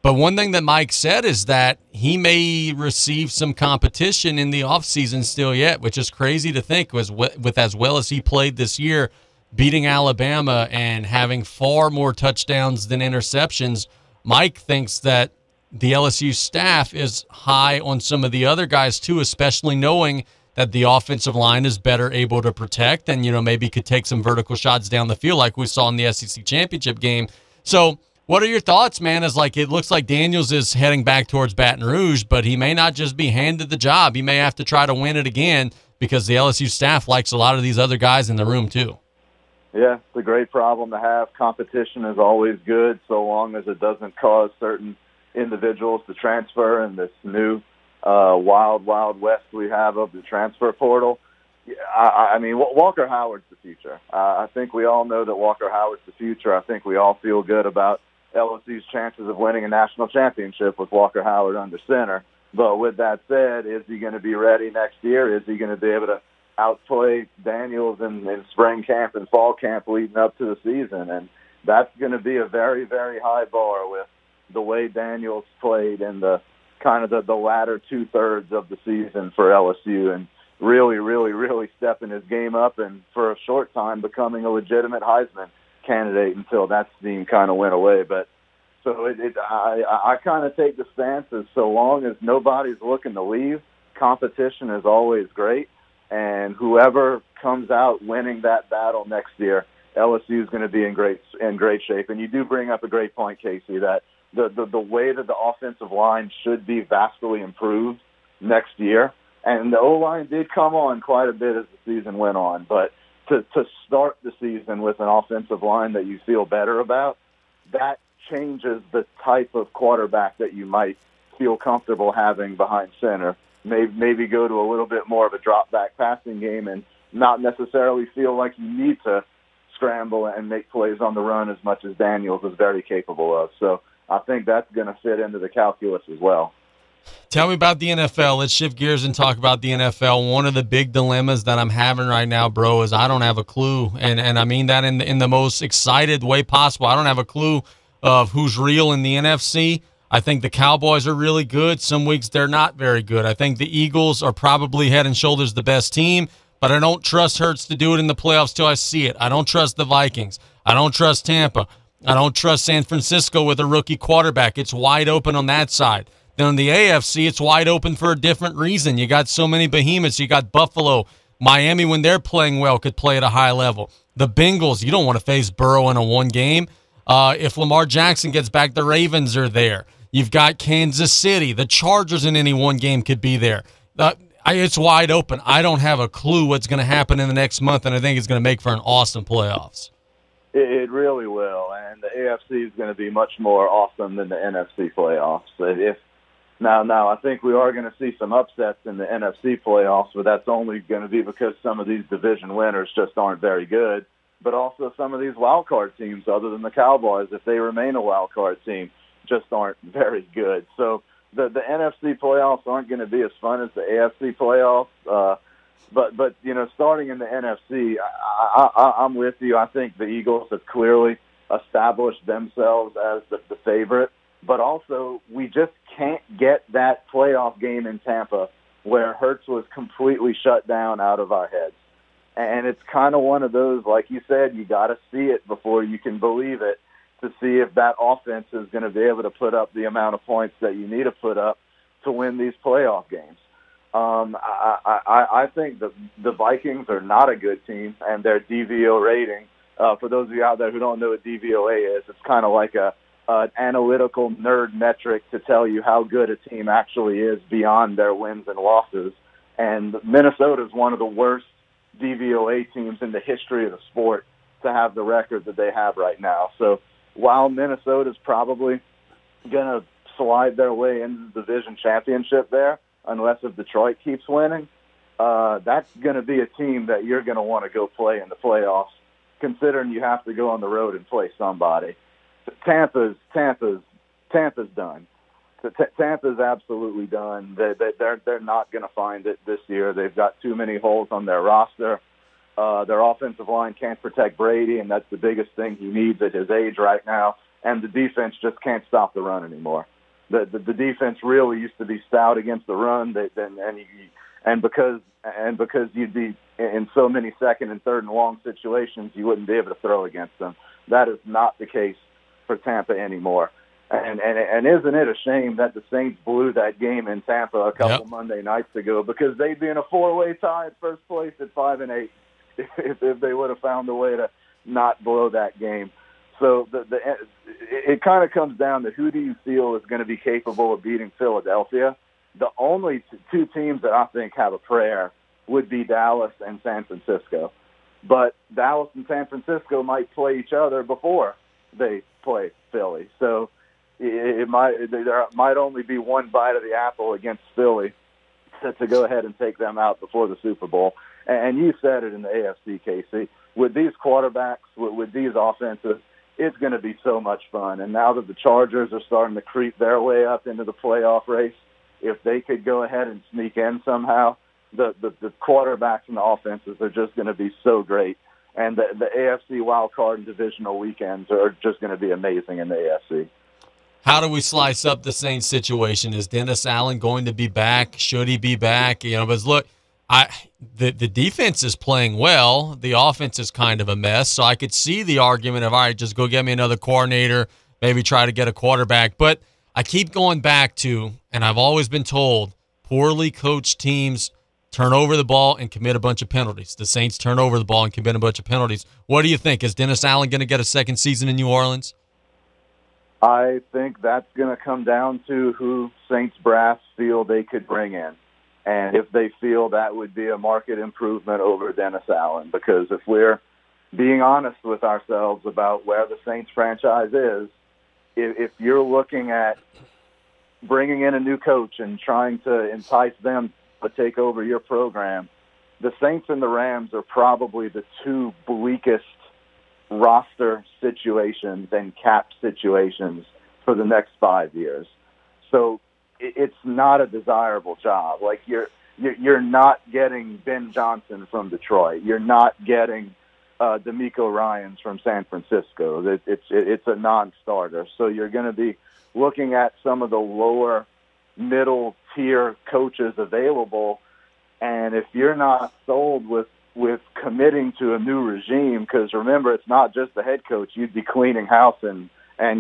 But one thing that Mike said is that he may receive some competition in the offseason still yet, which is crazy to think with as well as he played this year, beating Alabama and having far more touchdowns than interceptions. Mike thinks that the LSU staff is high on some of the other guys too, especially knowing that the offensive line is better able to protect and, maybe could take some vertical shots down the field like we saw in the SEC championship game. So what are your thoughts, man? It looks like Daniels is heading back towards Baton Rouge, but he may not just be handed the job. He may have to try to win it again because the LSU staff likes a lot of these other guys in the room too. Yeah, it's a great problem to have. Competition is always good so long as it doesn't cause certain individuals to transfer in this new wild, wild west we have of the transfer portal. I mean, Walker Howard's the future. I think we all know that Walker Howard's the future. I think we all feel good about LSU's chances of winning a national championship with Walker Howard under center. But with that said, is he going to be ready next year? Is he going to be able to outplay Daniels in spring camp and fall camp leading up to the season? And that's going to be a very, very high bar with the way Daniels played in the kind of the latter two-thirds of the season for LSU and really, really, really stepping his game up and for a short time becoming a legitimate Heisman candidate until that steam kind of went away. But so I kind of take the stance as so long as nobody's looking to leave, competition is always great. And whoever comes out winning that battle next year, LSU is going to be in great shape. And you do bring up a great point, Casey, that the way that the offensive line should be vastly improved next year. And the O-line did come on quite a bit as the season went on. But to start the season with an offensive line that you feel better about, that changes the type of quarterback that you might feel comfortable having behind center. Maybe go to a little bit more of a drop-back passing game and not necessarily feel like you need to scramble and make plays on the run as much as Daniels is very capable of. So I think that's going to fit into the calculus as well. Tell me about the NFL. Let's shift gears and talk about the NFL. One of the big dilemmas that I'm having right now, bro, is I don't have a clue. And I mean that in the most excited way possible. I don't have a clue of who's real in the NFC. I think the Cowboys are really good. Some weeks they're not very good. I think the Eagles are probably head and shoulders the best team, but I don't trust Hurts to do it in the playoffs till I see it. I don't trust the Vikings. I don't trust Tampa. I don't trust San Francisco with a rookie quarterback. It's wide open on that side. Then on the AFC, it's wide open for a different reason. You got so many behemoths. You got Buffalo. Miami, when they're playing well, could play at a high level. The Bengals, you don't want to face Burrow in a one game. If Lamar Jackson gets back, the Ravens are there. You've got Kansas City. The Chargers in any one game could be there. It's wide open. I don't have a clue what's going to happen in the next month, and I think it's going to make for an awesome playoffs. It really will, and the AFC is going to be much more awesome than the NFC playoffs. Now, I think we are going to see some upsets in the NFC playoffs, but that's only going to be because some of these division winners just aren't very good. But also some of these wild card teams, other than the Cowboys, if they remain a wild card team, just aren't very good. So the NFC playoffs aren't going to be as fun as the AFC playoffs. But starting in the NFC, I'm with you. I think the Eagles have clearly established themselves as the favorite. But also, we just can't get that playoff game in Tampa where Hurts was completely shut down out of our heads. And it's kind of one of those, like you said, you got to see it before you can believe it to see if that offense is going to be able to put up the amount of points that you need to put up to win these playoff games. I think the Vikings are not a good team, and their DVO rating, for those of you out there who don't know what DVOA is, it's kind of like an analytical nerd metric to tell you how good a team actually is beyond their wins and losses. And Minnesota is one of the worst DVOA teams in the history of the sport to have the record that they have right now. So while Minnesota's probably going to slide their way into the division championship there, unless if Detroit keeps winning, that's going to be a team that you're going to want to go play in the playoffs, considering you have to go on the road and play somebody. Tampa's done. Tampa's absolutely done. They're not going to find it this year. They've got too many holes on their roster. Their offensive line can't protect Brady, and that's the biggest thing he needs at his age right now. And the defense just can't stop the run anymore. The defense really used to be stout against the run, because you'd be in so many second and third and long situations, you wouldn't be able to throw against them. That is not the case for Tampa anymore. And isn't it a shame that the Saints blew that game in Tampa a couple Monday nights ago, because they'd be in a four-way tie at first place at 5-8 if they would have found a way to not blow that game. So it kind of comes down to who do you feel is going to be capable of beating Philadelphia. The only two teams that I think have a prayer would be Dallas and San Francisco. But Dallas and San Francisco might play each other before they play Philly. So there might only be one bite of the apple against Philly to go ahead and take them out before the Super Bowl. And you said it in the AFC, Casey. With these quarterbacks, with these offenses, it's going to be so much fun. And now that the Chargers are starting to creep their way up into the playoff race, if they could go ahead and sneak in somehow, the quarterbacks and the offenses are just going to be so great. And the AFC wildcard and divisional weekends are just going to be amazing in the AFC. How do we slice up the Saints situation? Is Dennis Allen going to be back? Should he be back? You know, but look, the defense is playing well. The offense is kind of a mess. So I could see the argument of, all right, just go get me another coordinator, maybe try to get a quarterback. But I keep going back to, and I've always been told, poorly coached teams turn over the ball and commit a bunch of penalties. The Saints turn over the ball and commit a bunch of penalties. What do you think? Is Dennis Allen going to get a second season in New Orleans? I think that's going to come down to who Saints brass feel they could bring in. And if they feel that would be a market improvement over Dennis Allen, because if we're being honest with ourselves about where the Saints franchise is, if you're looking at bringing in a new coach and trying to entice them to take over your program, the Saints and the Rams are probably the two bleakest roster situations and cap situations for the next 5 years. So it's not a desirable job. Like you're not getting Ben Johnson from Detroit. You're not getting DeMeco Ryans from San Francisco. It's a non-starter. So you're going to be looking at some of the lower middle tier coaches available, and if you're not sold with committing to a new regime, because remember, it's not just the head coach. You'd be cleaning house and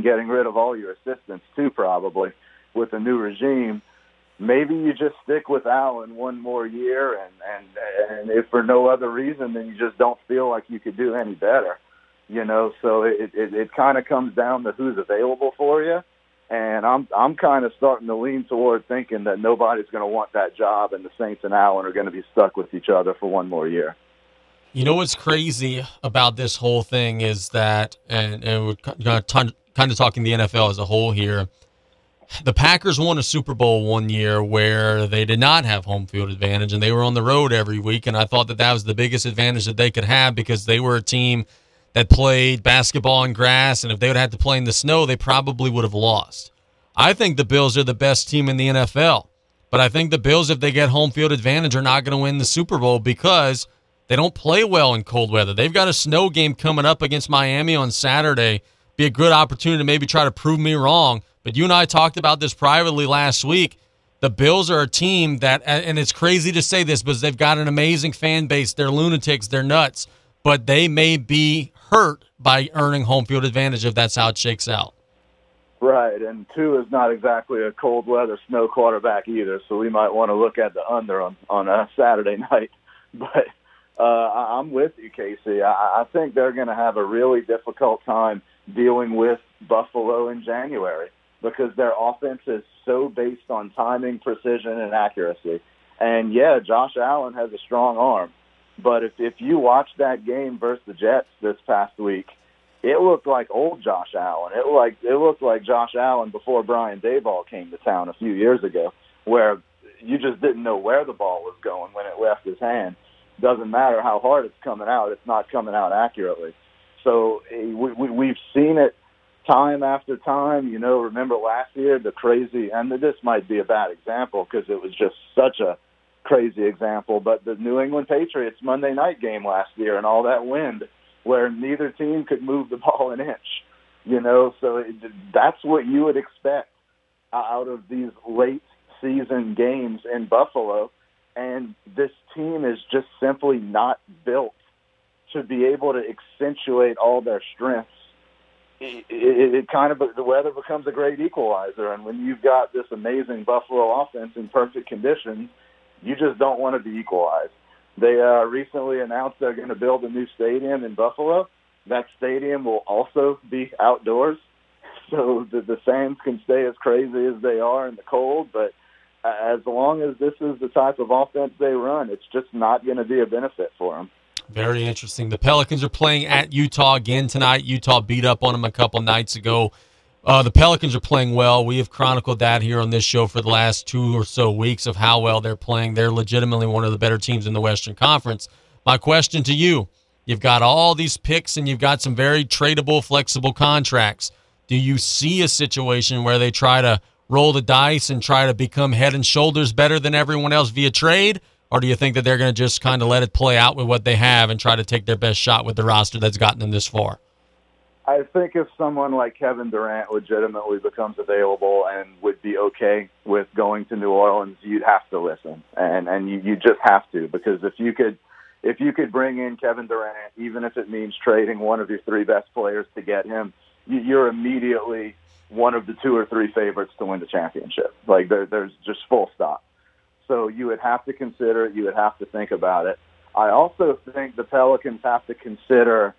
getting rid of all your assistants too, probably, with a new regime. Maybe you just stick with Allen one more year, and if for no other reason, then you just don't feel like you could do any better. You know, so it kind of comes down to who's available for you. And I'm kind of starting to lean toward thinking that nobody's going to want that job, and the Saints and Allen are going to be stuck with each other for one more year. You know what's crazy about this whole thing is that, and we're kind of talking the NFL as a whole here, the Packers won a Super Bowl one year where they did not have home field advantage, and they were on the road every week, and I thought that that was the biggest advantage that they could have because they were a team that played basketball on grass, and if they would have had to play in the snow, they probably would have lost. I think the Bills are the best team in the NFL, but I think the Bills, if they get home field advantage, are not going to win the Super Bowl because they don't play well in cold weather. They've got a snow game coming up against Miami on Saturday. Be a good opportunity to maybe try to prove me wrong, but you and I talked about this privately last week. The Bills are a team that, and it's crazy to say this, but they've got an amazing fan base. They're lunatics. They're nuts. But they may be hurt by earning home field advantage if that's how it shakes out. Right, and two is not exactly a cold-weather snow quarterback either, so we might want to look at the under on a Saturday night. But I'm with you, Casey. I think they're going to have a really difficult time dealing with Buffalo in January because their offense is so based on timing, precision, and accuracy. And, yeah, Josh Allen has a strong arm. But if you watch that game versus the Jets this past week, it looked like old Josh Allen. It looked like Josh Allen before Brian Daboll came to town a few years ago, where you just didn't know where the ball was going when it left his hand. Doesn't matter how hard it's coming out, it's not coming out accurately. So we've seen it time after time. You know, remember last year, the crazy, and this might be a bad example because it was just such a crazy example, but the New England Patriots Monday night game last year and all that wind, where neither team could move the ball an inch, you know. So that's what you would expect out of these late-season games in Buffalo. And this team is just simply not built to be able to accentuate all their strengths. It kind of, the weather becomes a great equalizer. And when you've got this amazing Buffalo offense in perfect conditions, you just don't want to be equalized. They recently announced they're going to build a new stadium in Buffalo. That stadium will also be outdoors, so the Saints can stay as crazy as they are in the cold. But as long as this is the type of offense they run, it's just not going to be a benefit for them. Very interesting. The Pelicans are playing at Utah again tonight. Utah beat up on them a couple nights ago. The Pelicans are playing well. We have chronicled that here on this show for the last 2 or so weeks of how well they're playing. They're legitimately one of the better teams in the Western Conference. My question to you, you've got all these picks and you've got some very tradable, flexible contracts. Do you see a situation where they try to roll the dice and try to become head and shoulders better than everyone else via trade? Or do you think that they're going to just kind of let it play out with what they have and try to take their best shot with the roster that's gotten them this far? I think if someone like Kevin Durant legitimately becomes available and would be okay with going to New Orleans, you'd have to listen, and you just have to, because if you could bring in Kevin Durant, even if it means trading one of your 3 best players to get him, you're immediately one of the 2 or 3 favorites to win the championship. Like there's just full stop. So you would have to consider it. You would have to think about it. I also think the Pelicans have to consider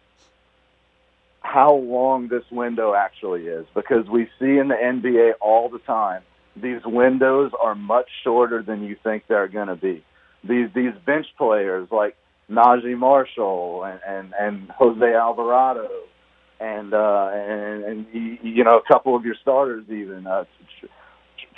how long this window actually is, because we see in the NBA all the time, these windows are much shorter than you think they're going to be. These bench players like Najee Marshall and Jose Alvarado and you know, a couple of your starters, even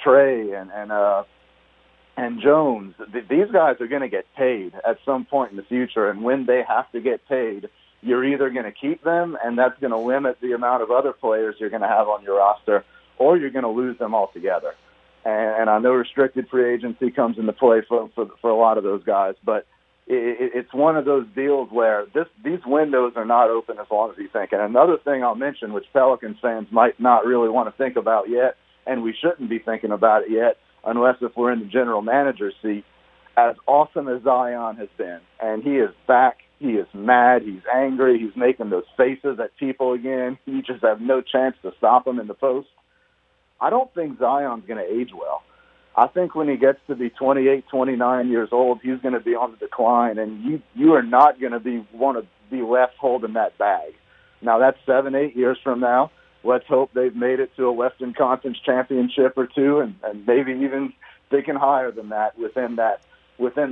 Trey and Jones, these guys are going to get paid at some point in the future, and when they have to get paid, you're either going to keep them, and that's going to limit the amount of other players you're going to have on your roster, or you're going to lose them altogether. And I know restricted free agency comes into play for a lot of those guys, but it's one of those deals where these windows are not open as long as you think. And another thing I'll mention, which Pelicans fans might not really want to think about yet, and we shouldn't be thinking about it yet, unless if we're in the general manager seat, as awesome as Zion has been, and he is back. He is mad. He's angry. He's making those faces at people again. You just have no chance to stop him in the post. I don't think Zion's going to age well. I think when he gets to be 28, 29 years old, he's going to be on the decline, and you are not going to want to be left holding that bag. Now, that's 7, 8 years from now. Let's hope they've made it to a Western Conference championship or two, and maybe even thinking higher than that within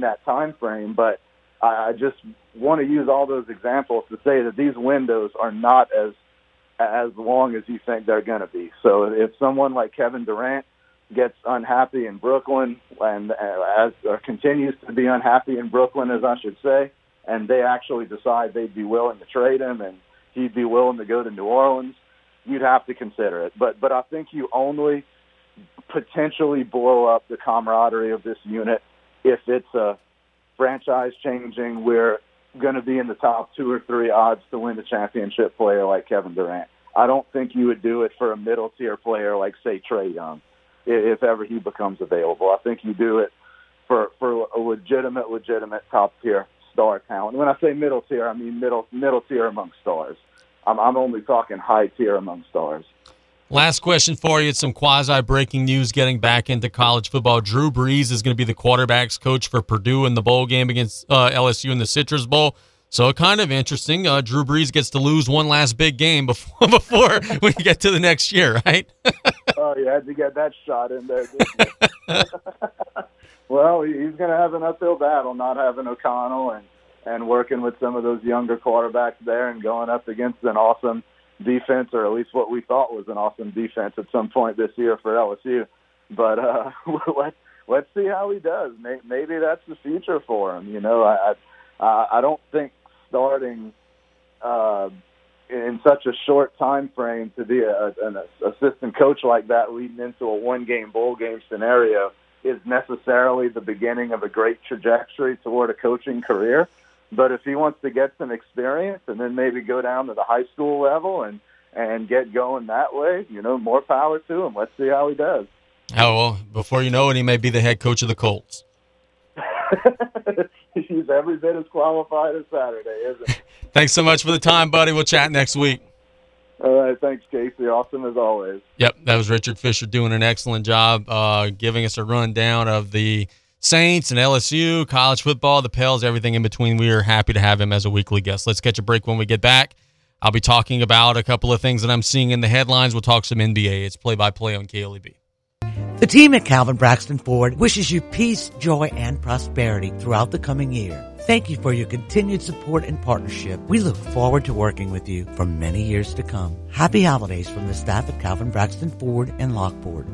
that time frame. But I just want to use all those examples to say that these windows are not as long as you think they're going to be. So if someone like Kevin Durant gets unhappy in Brooklyn or continues to be unhappy in Brooklyn, as I should say, and they actually decide they'd be willing to trade him and he'd be willing to go to New Orleans, you'd have to consider it. But I think you only potentially blow up the camaraderie of this unit if it's a franchise-changing, we're going to be in the top 2 or 3 odds to win the championship player like Kevin Durant. I don't think you would do it for a middle-tier player like, say, Trae Young, if ever he becomes available. I think you do it for a legitimate top-tier star talent. When I say middle-tier, I mean middle-tier among stars. I'm only talking high-tier among stars. Last question for you. It's some quasi-breaking news getting back into college football. Drew Brees is going to be the quarterback's coach for Purdue in the bowl game against LSU in the Citrus Bowl. So kind of interesting. Drew Brees gets to lose one last big game before we get to the next year, right? Oh, you had to get that shot in there, didn't you? Well, he's going to have an uphill battle not having O'Connell and working with some of those younger quarterbacks there and going up against an awesome defense, or at least what we thought was an awesome defense at some point this year for LSU. But let's see how he does. Maybe that's the future for him. You know, I don't think starting in such a short time frame to be an assistant coach like that, leading into a one-game bowl game scenario, is necessarily the beginning of a great trajectory toward a coaching career. But if he wants to get some experience and then maybe go down to the high school level and get going that way, you know, more power to him. Let's see how he does. Oh, well, before you know it, he may be the head coach of the Colts. He's every bit as qualified as Saturday, isn't he? Thanks so much for the time, buddy. We'll chat next week. All right. Thanks, Casey. Awesome as always. Yep, that was Richard Fisher doing an excellent job giving us a rundown of the Saints and LSU, college football, the Pels, everything in between. We are happy to have him as a weekly guest. Let's catch a break. When we get back, I'll be talking about a couple of things that I'm seeing in the headlines. We'll talk some NBA. It's play-by-play on KLEB. The team at Calvin Braxton Ford wishes you peace, joy, and prosperity throughout the coming year. Thank you for your continued support and partnership. We look forward to working with you for many years to come. Happy holidays from the staff at Calvin Braxton Ford and Lockport.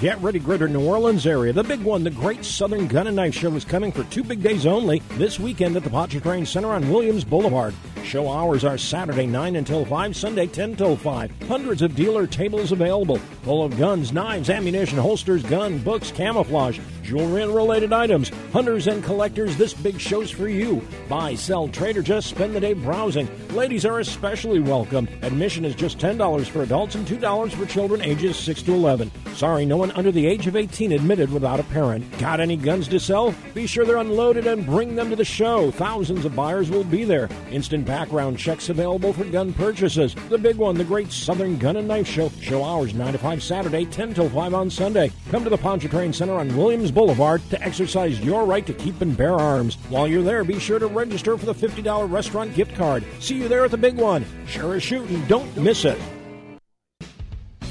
Get ready, Greater New Orleans area. The big one, the Great Southern Gun and Knife Show, is coming for 2 big days only this weekend at the Pontchartrain Center on Williams Boulevard. Show hours are Saturday 9 until 5, Sunday 10 until 5. Hundreds of dealer tables available, full of guns, knives, ammunition, holsters, gun, books, camouflage, jewelry, and related items. Hunters and collectors, this big show's for you. Buy, sell, trade, or just spend the day browsing. Ladies are especially welcome. Admission is just $10 for adults and $2 for children ages 6 to 11. Sorry, no one under the age of 18 admitted without a parent. Got any guns to sell? Be sure they're unloaded and bring them to the show. Thousands of buyers will be there. Instant background checks available for gun purchases. The big one, the Great Southern Gun and Knife Show. Show hours 9 to 5 Saturday, 10 till 5 on Sunday. Come to the Pontchartrain Center on Williams Boulevard to exercise your right to keep and bear arms. While you're there, be sure to register for the $50 restaurant gift card. See you there at the big one. Sure is shooting. Don't miss it.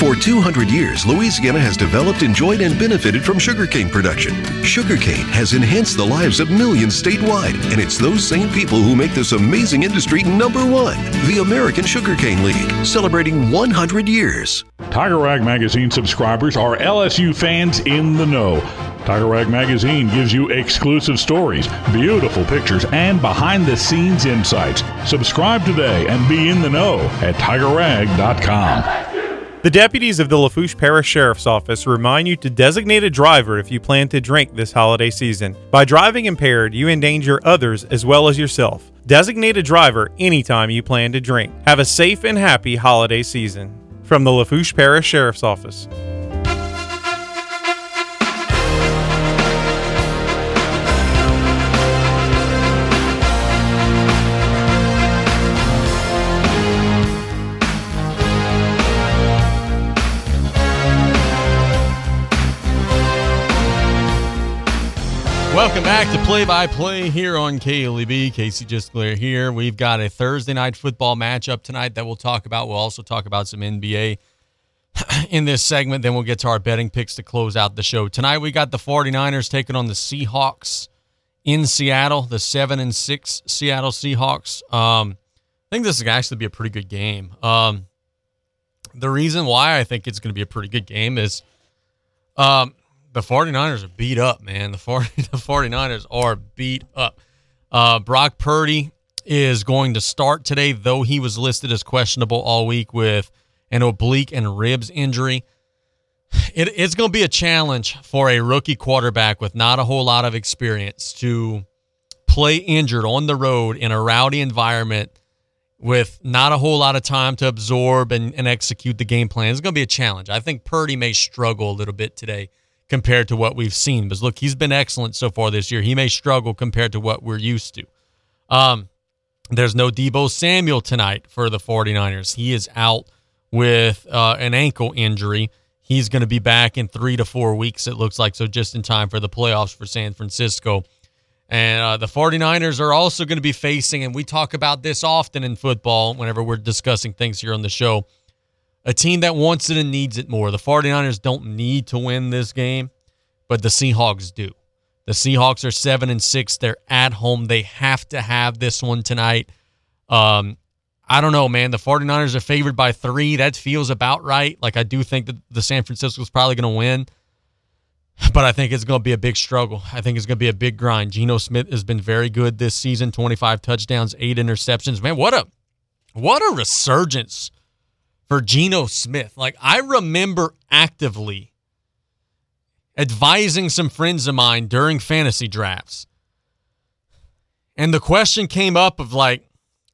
For 200 years, Louisiana has developed, enjoyed, and benefited from sugarcane production. Sugarcane has enhanced the lives of millions statewide, and it's those same people who make this amazing industry #1. The American Sugarcane League, celebrating 100 years. Tiger Rag Magazine subscribers are LSU fans in the know. Tiger Rag Magazine gives you exclusive stories, beautiful pictures, and behind-the-scenes insights. Subscribe today and be in the know at TigerRag.com. The deputies of the Lafourche Parish Sheriff's Office remind you to designate a driver if you plan to drink this holiday season. By driving impaired, you endanger others as well as yourself. Designate a driver anytime you plan to drink. Have a safe and happy holiday season. From the Lafourche Parish Sheriff's Office. Welcome back to Play-by-Play here on KLEB. Casey Gisclair here. We've got a Thursday night football matchup tonight that we'll talk about. We'll also talk about some NBA in this segment. Then we'll get to our betting picks to close out the show. Tonight we got the 49ers taking on the Seahawks in Seattle, the 7-6 Seattle Seahawks. I think this is going to actually be a pretty good game. The reason why I think it's going to be a pretty good game is the 49ers are beat up, man. The 49ers are beat up. Brock Purdy is going to start today, though he was listed as questionable all week with an oblique and ribs injury. It's going to be a challenge for a rookie quarterback with not a whole lot of experience to play injured on the road in a rowdy environment with not a whole lot of time to absorb and execute the game plan. It's going to be a challenge. I think Purdy may struggle a little bit today compared to what we've seen. Because, look, he's been excellent so far this year. He may struggle compared to what we're used to. There's no Deebo Samuel tonight for the 49ers. He is out with an ankle injury. He's going to be back in 3 to 4 weeks, it looks like, so just in time for the playoffs for San Francisco. And the 49ers are also going to be facing, and we talk about this often in football whenever we're discussing things here on the show, a team that wants it and needs it more. The 49ers don't need to win this game, but the Seahawks do. The Seahawks are 7-6. They're at home. They have to have this one tonight. I don't know, man. The 49ers are favored by 3. That feels about right. Like, I do think that the San Francisco is probably going to win, but I think it's going to be a big struggle. I think it's going to be a big grind. Geno Smith has been very good this season, 25 touchdowns, 8 interceptions. Man, what a resurgence for Geno Smith. Like, I remember actively advising some friends of mine during fantasy drafts, and the question came up of, like,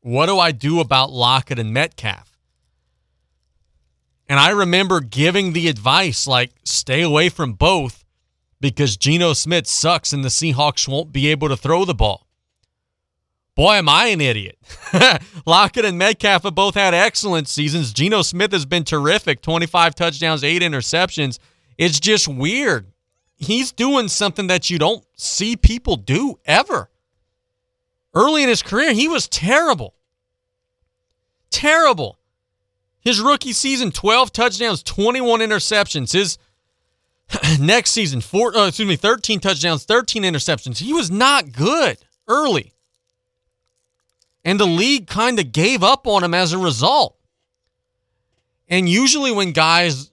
what do I do about Lockett and Metcalf? And I remember giving the advice, like, stay away from both because Geno Smith sucks and the Seahawks won't be able to throw the ball. Boy, am I an idiot. Lockett and Metcalf have both had excellent seasons. Geno Smith has been terrific, 25 touchdowns, 8 interceptions. It's just weird. He's doing something that you don't see people do ever. Early in his career, he was terrible. Terrible. His rookie season, 12 touchdowns, 21 interceptions. His next season, 13 touchdowns, 13 interceptions. He was not good early. And the league kind of gave up on him as a result. And usually when guys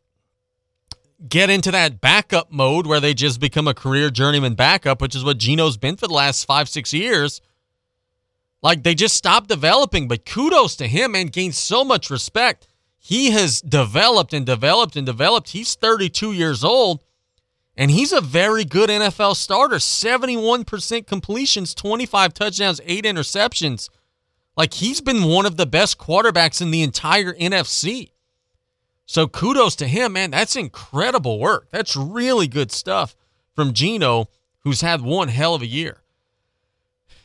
get into that backup mode where they just become a career journeyman backup, which is what Geno's been for the last 5-6 years, like, they just stopped developing. But kudos to him, and gained so much respect. He has developed and developed and developed. He's 32 years old, and he's a very good NFL starter. 71% completions, 25 touchdowns, 8 interceptions. Like, he's been one of the best quarterbacks in the entire NFC. So kudos to him, man. That's incredible work. That's really good stuff from Geno, who's had one hell of a year.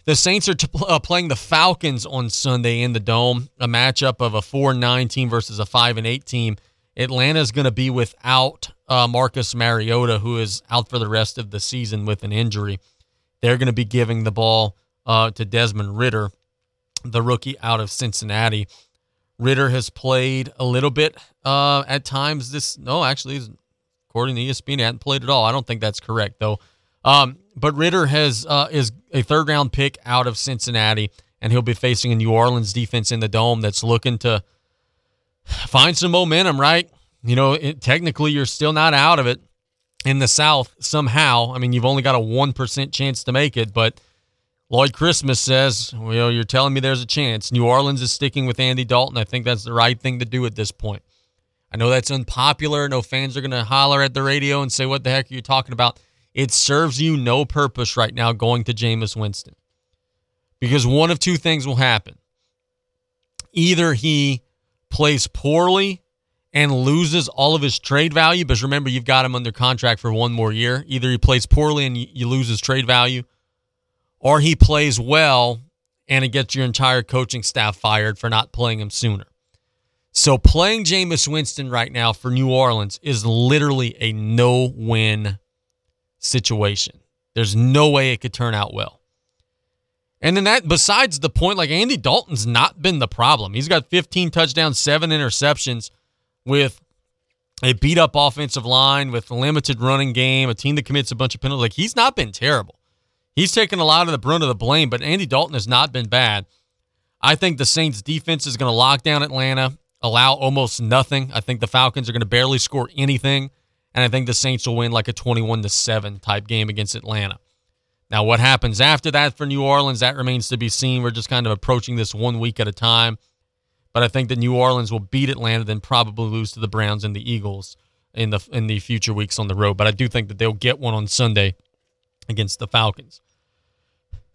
The Saints are playing the Falcons on Sunday in the Dome, a matchup of a 4-9 team versus a 5-8 team. Atlanta's going to be without Marcus Mariota, who is out for the rest of the season with an injury. They're going to be giving the ball to Desmond Ridder, the rookie out of Cincinnati. Ridder has played a little bit at times. According to ESPN, he hadn't played at all. I don't think that's correct, though. But Ridder is a third-round pick out of Cincinnati, and he'll be facing a New Orleans defense in the Dome that's looking to find some momentum, right? You know, technically you're still not out of it in the South somehow. I mean, you've only got a 1% chance to make it, but Lloyd Christmas says, well, you're telling me there's a chance. New Orleans is sticking with Andy Dalton. I think that's the right thing to do at this point. I know that's unpopular. No fans are going to holler at the radio and say, what the heck are you talking about? It serves you no purpose right now going to Jameis Winston, because one of two things will happen. Either he plays poorly and loses all of his trade value, because remember, you've got him under contract for one more year. Either he plays poorly and you lose his trade value, or he plays well and it gets your entire coaching staff fired for not playing him sooner. So playing Jameis Winston right now for New Orleans is literally a no-win situation. There's no way it could turn out well. And then that, besides the point, like, Andy Dalton's not been the problem. He's got 15 touchdowns, 7 interceptions with a beat-up offensive line, with a limited running game, a team that commits a bunch of penalties. Like, he's not been terrible. He's taken a lot of the brunt of the blame, but Andy Dalton has not been bad. I think the Saints' defense is going to lock down Atlanta, allow almost nothing. I think the Falcons are going to barely score anything. And I think the Saints will win like a 21-7 type game against Atlanta. Now, what happens after that for New Orleans, that remains to be seen. We're just kind of approaching this one week at a time. But I think that New Orleans will beat Atlanta, then probably lose to the Browns and the Eagles in the future weeks on the road. But I do think that they'll get one on Sunday against the Falcons.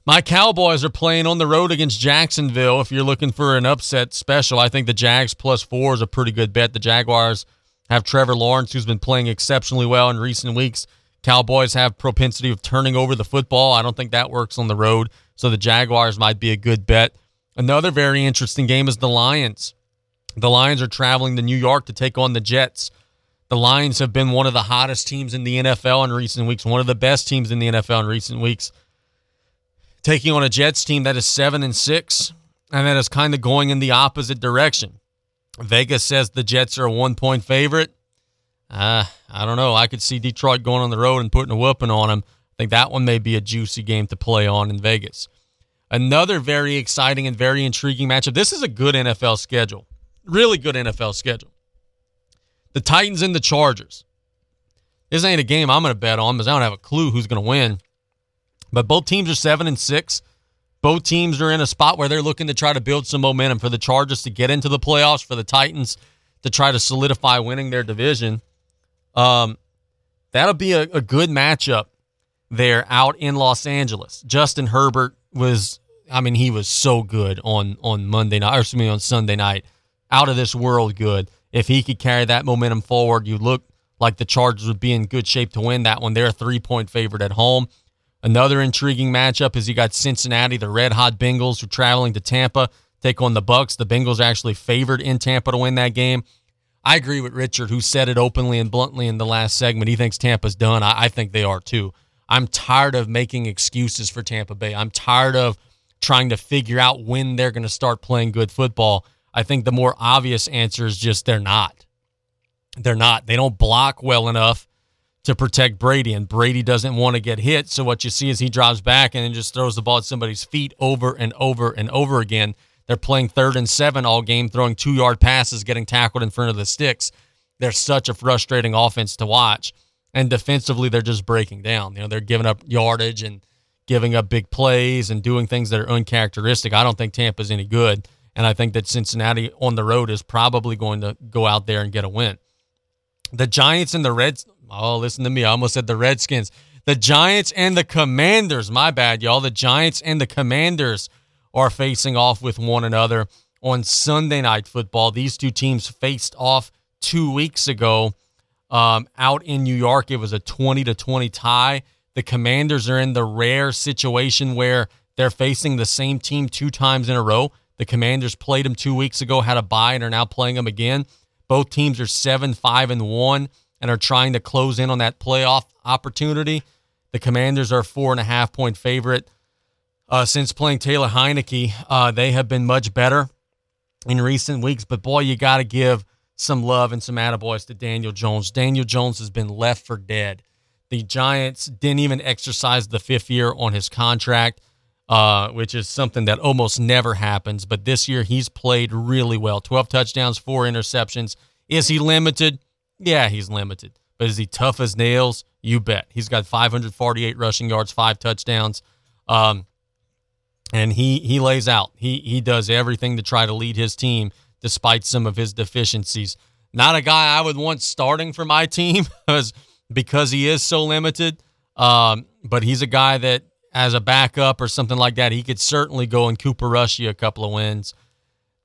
My Cowboys are playing on the road against Jacksonville. If you're looking for an upset special, I think the Jags +4 is a pretty good bet. The Jaguars have Trevor Lawrence, who's been playing exceptionally well in recent weeks. Cowboys have propensity of turning over the football. I don't think that works on the road, so the Jaguars might be a good bet. Another very interesting game is the Lions. The Lions are traveling to New York to take on the Jets. The Lions have been one of the hottest teams in the NFL in recent weeks, one of the best teams in the NFL in recent weeks, taking on a Jets team that is 7-6, and that is kind of going in the opposite direction. Vegas says the Jets are a 1-point favorite. I don't know. I could see Detroit going on the road and putting a whooping on them. I think that one may be a juicy game to play on in Vegas. Another very exciting and very intriguing matchup. This is a good NFL schedule. Really good NFL schedule. The Titans and the Chargers. This ain't a game I'm going to bet on because I don't have a clue who's going to win. But both teams are 7-6. Both teams are in a spot where they're looking to try to build some momentum, for the Chargers to get into the playoffs, for the Titans to try to solidify winning their division. That'll be a good matchup there out in Los Angeles. Justin Herbert was, I mean, he was so good on Sunday night. Out of this world good. If he could carry that momentum forward, you look like the Chargers would be in good shape to win that one. They're a 3-point favorite at home. Another intriguing matchup is you got Cincinnati, the red-hot Bengals, who are traveling to Tampa, take on the Bucks. The Bengals are actually favored in Tampa to win that game. I agree with Richard, who said it openly and bluntly in the last segment. He thinks Tampa's done. I think they are too. I'm tired of making excuses for Tampa Bay. I'm tired of trying to figure out when they're going to start playing good football. I think the more obvious answer is just they're not. They're not. They don't block well enough to protect Brady, and Brady doesn't want to get hit. So what you see is he drives back and then just throws the ball at somebody's feet over and over and over again. They're playing 3rd and 7 all game, throwing 2-yard passes, getting tackled in front of the sticks. They're such a frustrating offense to watch. And defensively, they're just breaking down. You know, they're giving up yardage and giving up big plays and doing things that are uncharacteristic. I don't think Tampa's any good. And I think that Cincinnati on the road is probably going to go out there and get a win. The Giants and the Reds. Oh, listen to me. I almost said the Redskins. The Giants and the Commanders. My bad, y'all. The Giants and the Commanders are facing off with one another on Sunday Night Football. These two teams faced off 2 weeks ago out in New York. It was a 20-20 tie. The Commanders are in the rare situation where they're facing the same team 2 times in a row. The Commanders played them 2 weeks ago, had a bye, and are now playing them again. Both teams are 7-5-1 and are trying to close in on that playoff opportunity. The Commanders are a 4.5-point favorite. Since playing Taylor Heineke, they have been much better in recent weeks. But, boy, you got to give some love and some attaboys to Daniel Jones. Daniel Jones has been left for dead. The Giants didn't even exercise the 5th year on his contract. Which is something that almost never happens. But this year, he's played really well. 12 touchdowns, 4 interceptions. Is he limited? Yeah, he's limited. But is he tough as nails? You bet. He's got 548 rushing yards, 5 touchdowns. And he lays out. He does everything to try to lead his team despite some of his deficiencies. Not a guy I would want starting for my team because he is so limited. But he's a guy that, as a backup or something like that, he could certainly go and Cooper Rush you a couple of wins.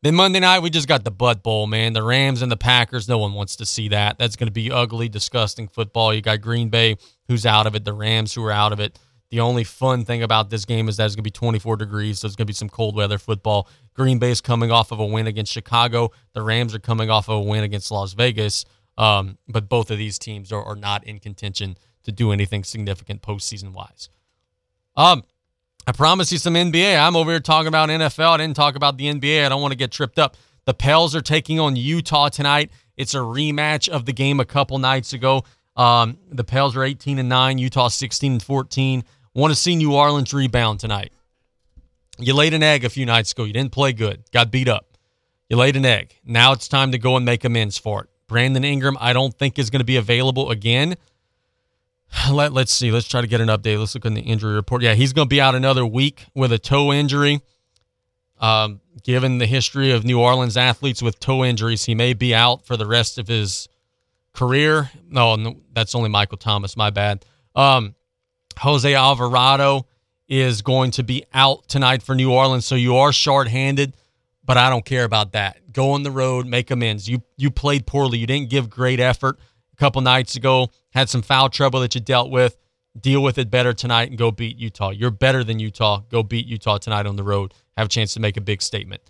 Then Monday night, we just got the Bud Bowl, man. The Rams and the Packers, no one wants to see that. That's going to be ugly, disgusting football. You got Green Bay, who's out of it, the Rams, who are out of it. The only fun thing about this game is that it's going to be 24 degrees, so it's going to be some cold-weather football. Green Bay's coming off of a win against Chicago. The Rams are coming off of a win against Las Vegas. But both of these teams are not in contention to do anything significant postseason-wise. I promise you some NBA. I'm over here talking about NFL. I didn't talk about the NBA. I don't want to get tripped up. The Pels are taking on Utah tonight. It's a rematch of the game a couple nights ago. The Pels are 18-9, Utah 16-14. Want to see New Orleans rebound tonight. You laid an egg a few nights ago. You didn't play good. Got beat up. You laid an egg. Now it's time to go and make amends for it. Brandon Ingram, I don't think, is going to be available again. Let's see. Let's try to get an update. Let's look in the injury report. Yeah, he's going to be out another week with a toe injury. Given the history of New Orleans athletes with toe injuries, he may be out for the rest of his career. No, that's only Michael Thomas. My bad. Jose Alvarado is going to be out tonight for New Orleans, so you are short-handed, but I don't care about that. Go on the road, make amends. You played poorly. You didn't give great effort a couple nights ago. Had some foul trouble that you dealt with. Deal with it better tonight and go beat Utah. You're better than Utah. Go beat Utah tonight on the road have a chance to make a big statement.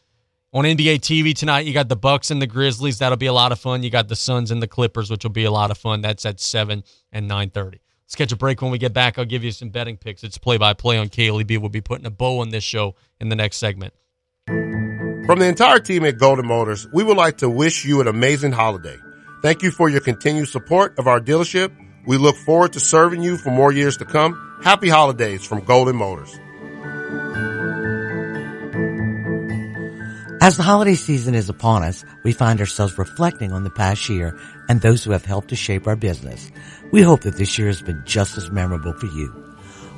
On NBA TV tonight, you got the Bucks and the Grizzlies. That'll be a lot of fun. You got the Suns and the Clippers, which will be a lot of fun. That's at 7 and 9:30. Let's catch a break. When we get back, I'll give you some betting picks. It's play-by-play on KLEB. We'll be putting a bow on this show in the next segment. From the entire team at Golden Motors, we would like to wish you an amazing holiday. Thank you for your continued support of our dealership. We look forward to serving you for more years to come. Happy holidays from Golden Motors. As the holiday season is upon us, we find ourselves reflecting on the past year and those who have helped to shape our business. We hope that this year has been just as memorable for you.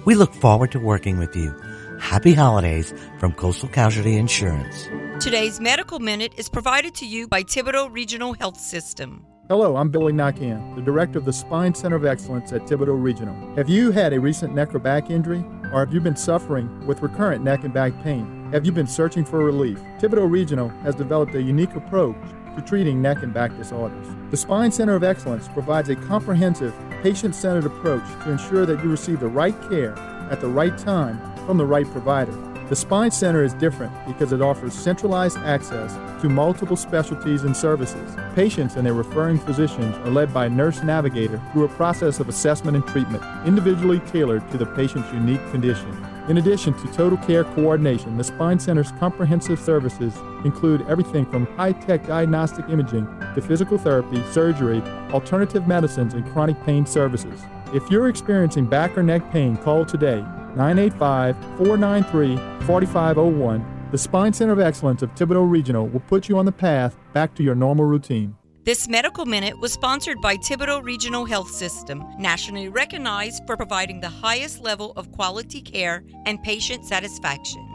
We look forward to working with you. Happy holidays from Coastal Casualty Insurance. Today's Medical Minute is provided to you by Thibodaux Regional Health System. Hello, I'm Billy Nakan, the director of the Spine Center of Excellence at Thibodaux Regional. Have you had a recent neck or back injury? Or have you been suffering with recurrent neck and back pain? Have you been searching for relief? Thibodaux Regional has developed a unique approach to treating neck and back disorders. The Spine Center of Excellence provides a comprehensive, patient-centered approach to ensure that you receive the right care at the right time from the right provider. The Spine Center is different because it offers centralized access to multiple specialties and services. Patients and their referring physicians are led by a nurse navigator through a process of assessment and treatment, individually tailored to the patient's unique condition. In addition to total care coordination, the Spine Center's comprehensive services include everything from high-tech diagnostic imaging to physical therapy, surgery, alternative medicines, and chronic pain services. If you're experiencing back or neck pain, call today. 985-493-4501. The Spine Center of Excellence of Thibodaux Regional will put you on the path back to your normal routine. This Medical Minute was sponsored by Thibodaux Regional Health System, nationally recognized for providing the highest level of quality care and patient satisfaction.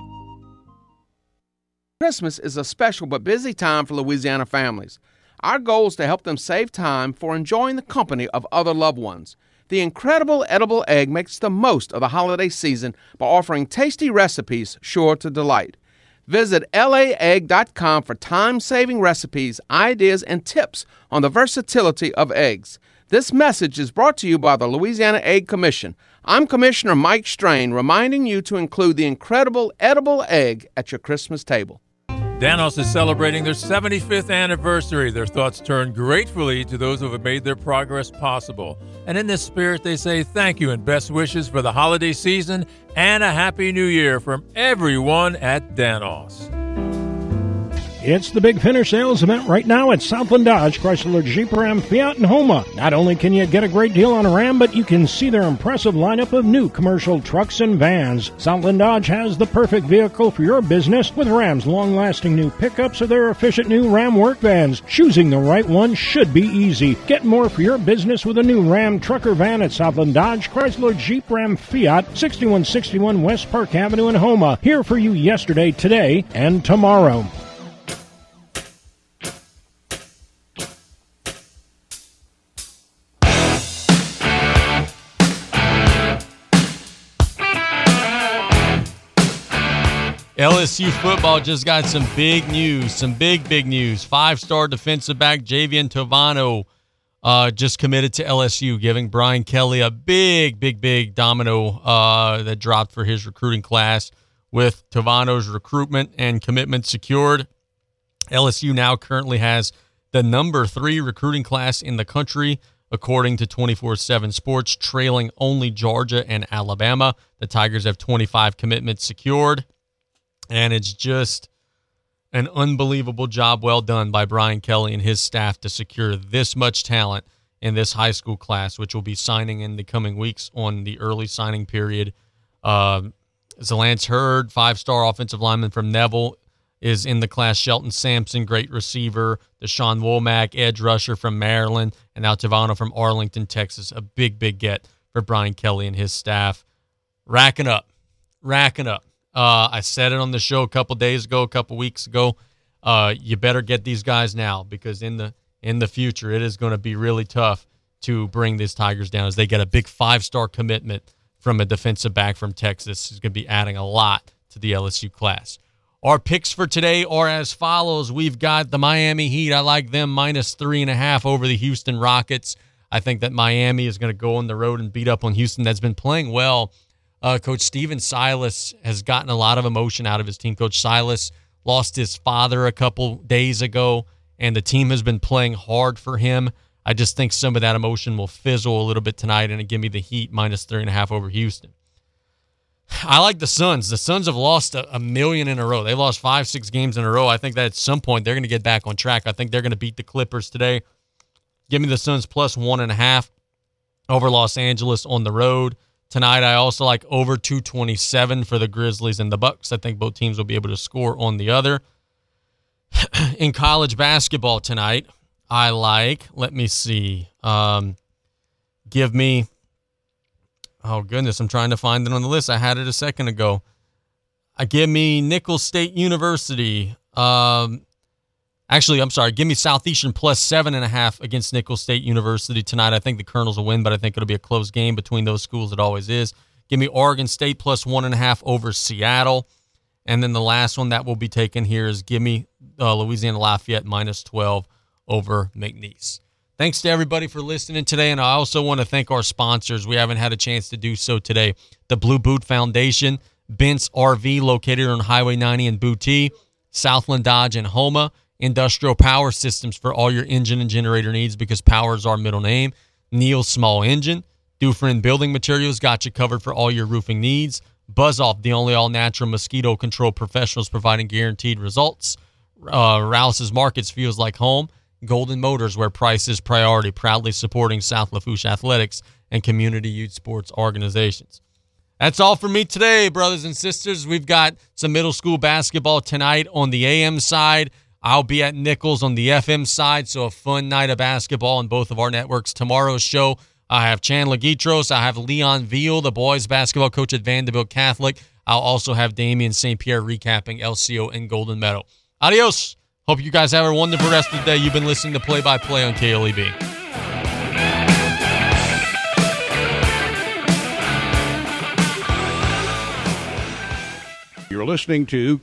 Christmas is a special but busy time for Louisiana families. Our goal is to help them save time for enjoying the company of other loved ones. The incredible edible egg makes the most of the holiday season by offering tasty recipes sure to delight. Visit laegg.com for time-saving recipes, ideas, and tips on the versatility of eggs. This message is brought to you by the Louisiana Egg Commission. I'm Commissioner Mike Strain, reminding you to include the incredible edible egg at your Christmas table. Danos is celebrating their 75th anniversary. Their thoughts turn gratefully to those who have made their progress possible. And in this spirit, they say thank you and best wishes for the holiday season and a happy new year from everyone at Danos. It's the Big Finish sales event right now at Southland Dodge, Chrysler, Jeep, Ram, Fiat, and Houma. Not only can you get a great deal on a Ram, but you can see their impressive lineup of new commercial trucks and vans. Southland Dodge has the perfect vehicle for your business with Ram's long-lasting new pickups or their efficient new Ram work vans. Choosing the right one should be easy. Get more for your business with a new Ram truck or van at Southland Dodge, Chrysler, Jeep, Ram, Fiat, 6161 West Park Avenue in Houma. Here for you yesterday, today, and tomorrow. LSU football just got some big news, some big news. Five-star defensive back Javian Tovano just committed to LSU, giving Brian Kelly a big domino that dropped for his recruiting class. With Tovano's recruitment and commitment secured, LSU now currently has the number 3 recruiting class in the country, according to 24/7 Sports, trailing only Georgia and Alabama. The Tigers have 25 commitments secured. And it's just an unbelievable job well done by Brian Kelly and his staff to secure this much talent in this high school class, which will be signing in the coming weeks on the early signing period. Zalance Hurd, five-star offensive lineman from Neville, is in the class. Shelton Sampson, great receiver. Deshaun Womack, edge rusher from Maryland. And now Tovano from Arlington, Texas. A big get for Brian Kelly and his staff. Racking up. I said it on the show a couple days ago, a couple weeks ago. You better get these guys now, because in the future it is going to be really tough to bring these Tigers down, as they get a big 5-star commitment from a defensive back from Texas who's going to be adding a lot to the LSU class. Our picks for today are as follows. We've got the Miami Heat. I like them -3.5 over the Houston Rockets. I think that Miami is going to go on the road and beat up on Houston, that's been playing well Coach Steven Silas has gotten a lot of emotion out of his team. Coach Silas lost his father a couple days ago, and the team has been playing hard for him. I just think some of that emotion will fizzle a little bit tonight, and it give me the Heat minus 3.5 over Houston. I like the Suns. The Suns have lost a million in a row. They lost 5-6 games in a row. I think that at some point they're going to get back on track. I think they're going to beat the Clippers today. Give me the Suns plus 1.5 over Los Angeles on the road tonight. I also like over 227 for the Grizzlies and the Bucks. I think both teams will be able to score on the other. In college basketball tonight, I like, let me see, give me, oh goodness, I'm trying to find it on the list. I had it a second ago. Give me Nicholls State University. Actually, I'm sorry, give me Southeastern plus 7.5 against Nicholls State University tonight. I think the Colonels will win, but I think it'll be a close game between those schools. It always is. Give me Oregon State plus 1.5 over Seattle. And then the last one that will be taken here is give me Louisiana Lafayette minus 12 over McNeese. Thanks to everybody for listening today, and I also want to thank our sponsors. We haven't had a chance to do so today. The Blue Boot Foundation, Bent's RV located on Highway 90 in Booty, Southland Dodge in Houma, Industrial Power Systems for all your engine and generator needs because power is our middle name, Neal Small Engine, Dufresne Building Materials got you covered for all your roofing needs, Buzz Off, the only all-natural mosquito control professionals providing guaranteed results, Rouse's Markets feels like home, Golden Motors, where price is priority, proudly supporting South Lafourche athletics and community youth sports organizations. That's all for me today, brothers and sisters. We've got some middle school basketball tonight on the AM side. I'll be at Nichols on the FM side, so a fun night of basketball on both of our networks. Tomorrow's show, I have Chandler Gitros. I have Leon Veal, the boys basketball coach at Vanderbilt Catholic. I'll also have Damian St. Pierre recapping LCO and Golden Meadow. Adios. Hope you guys have a wonderful rest of the day. You've been listening to Play by Play on KLEB. You're listening to KLEB.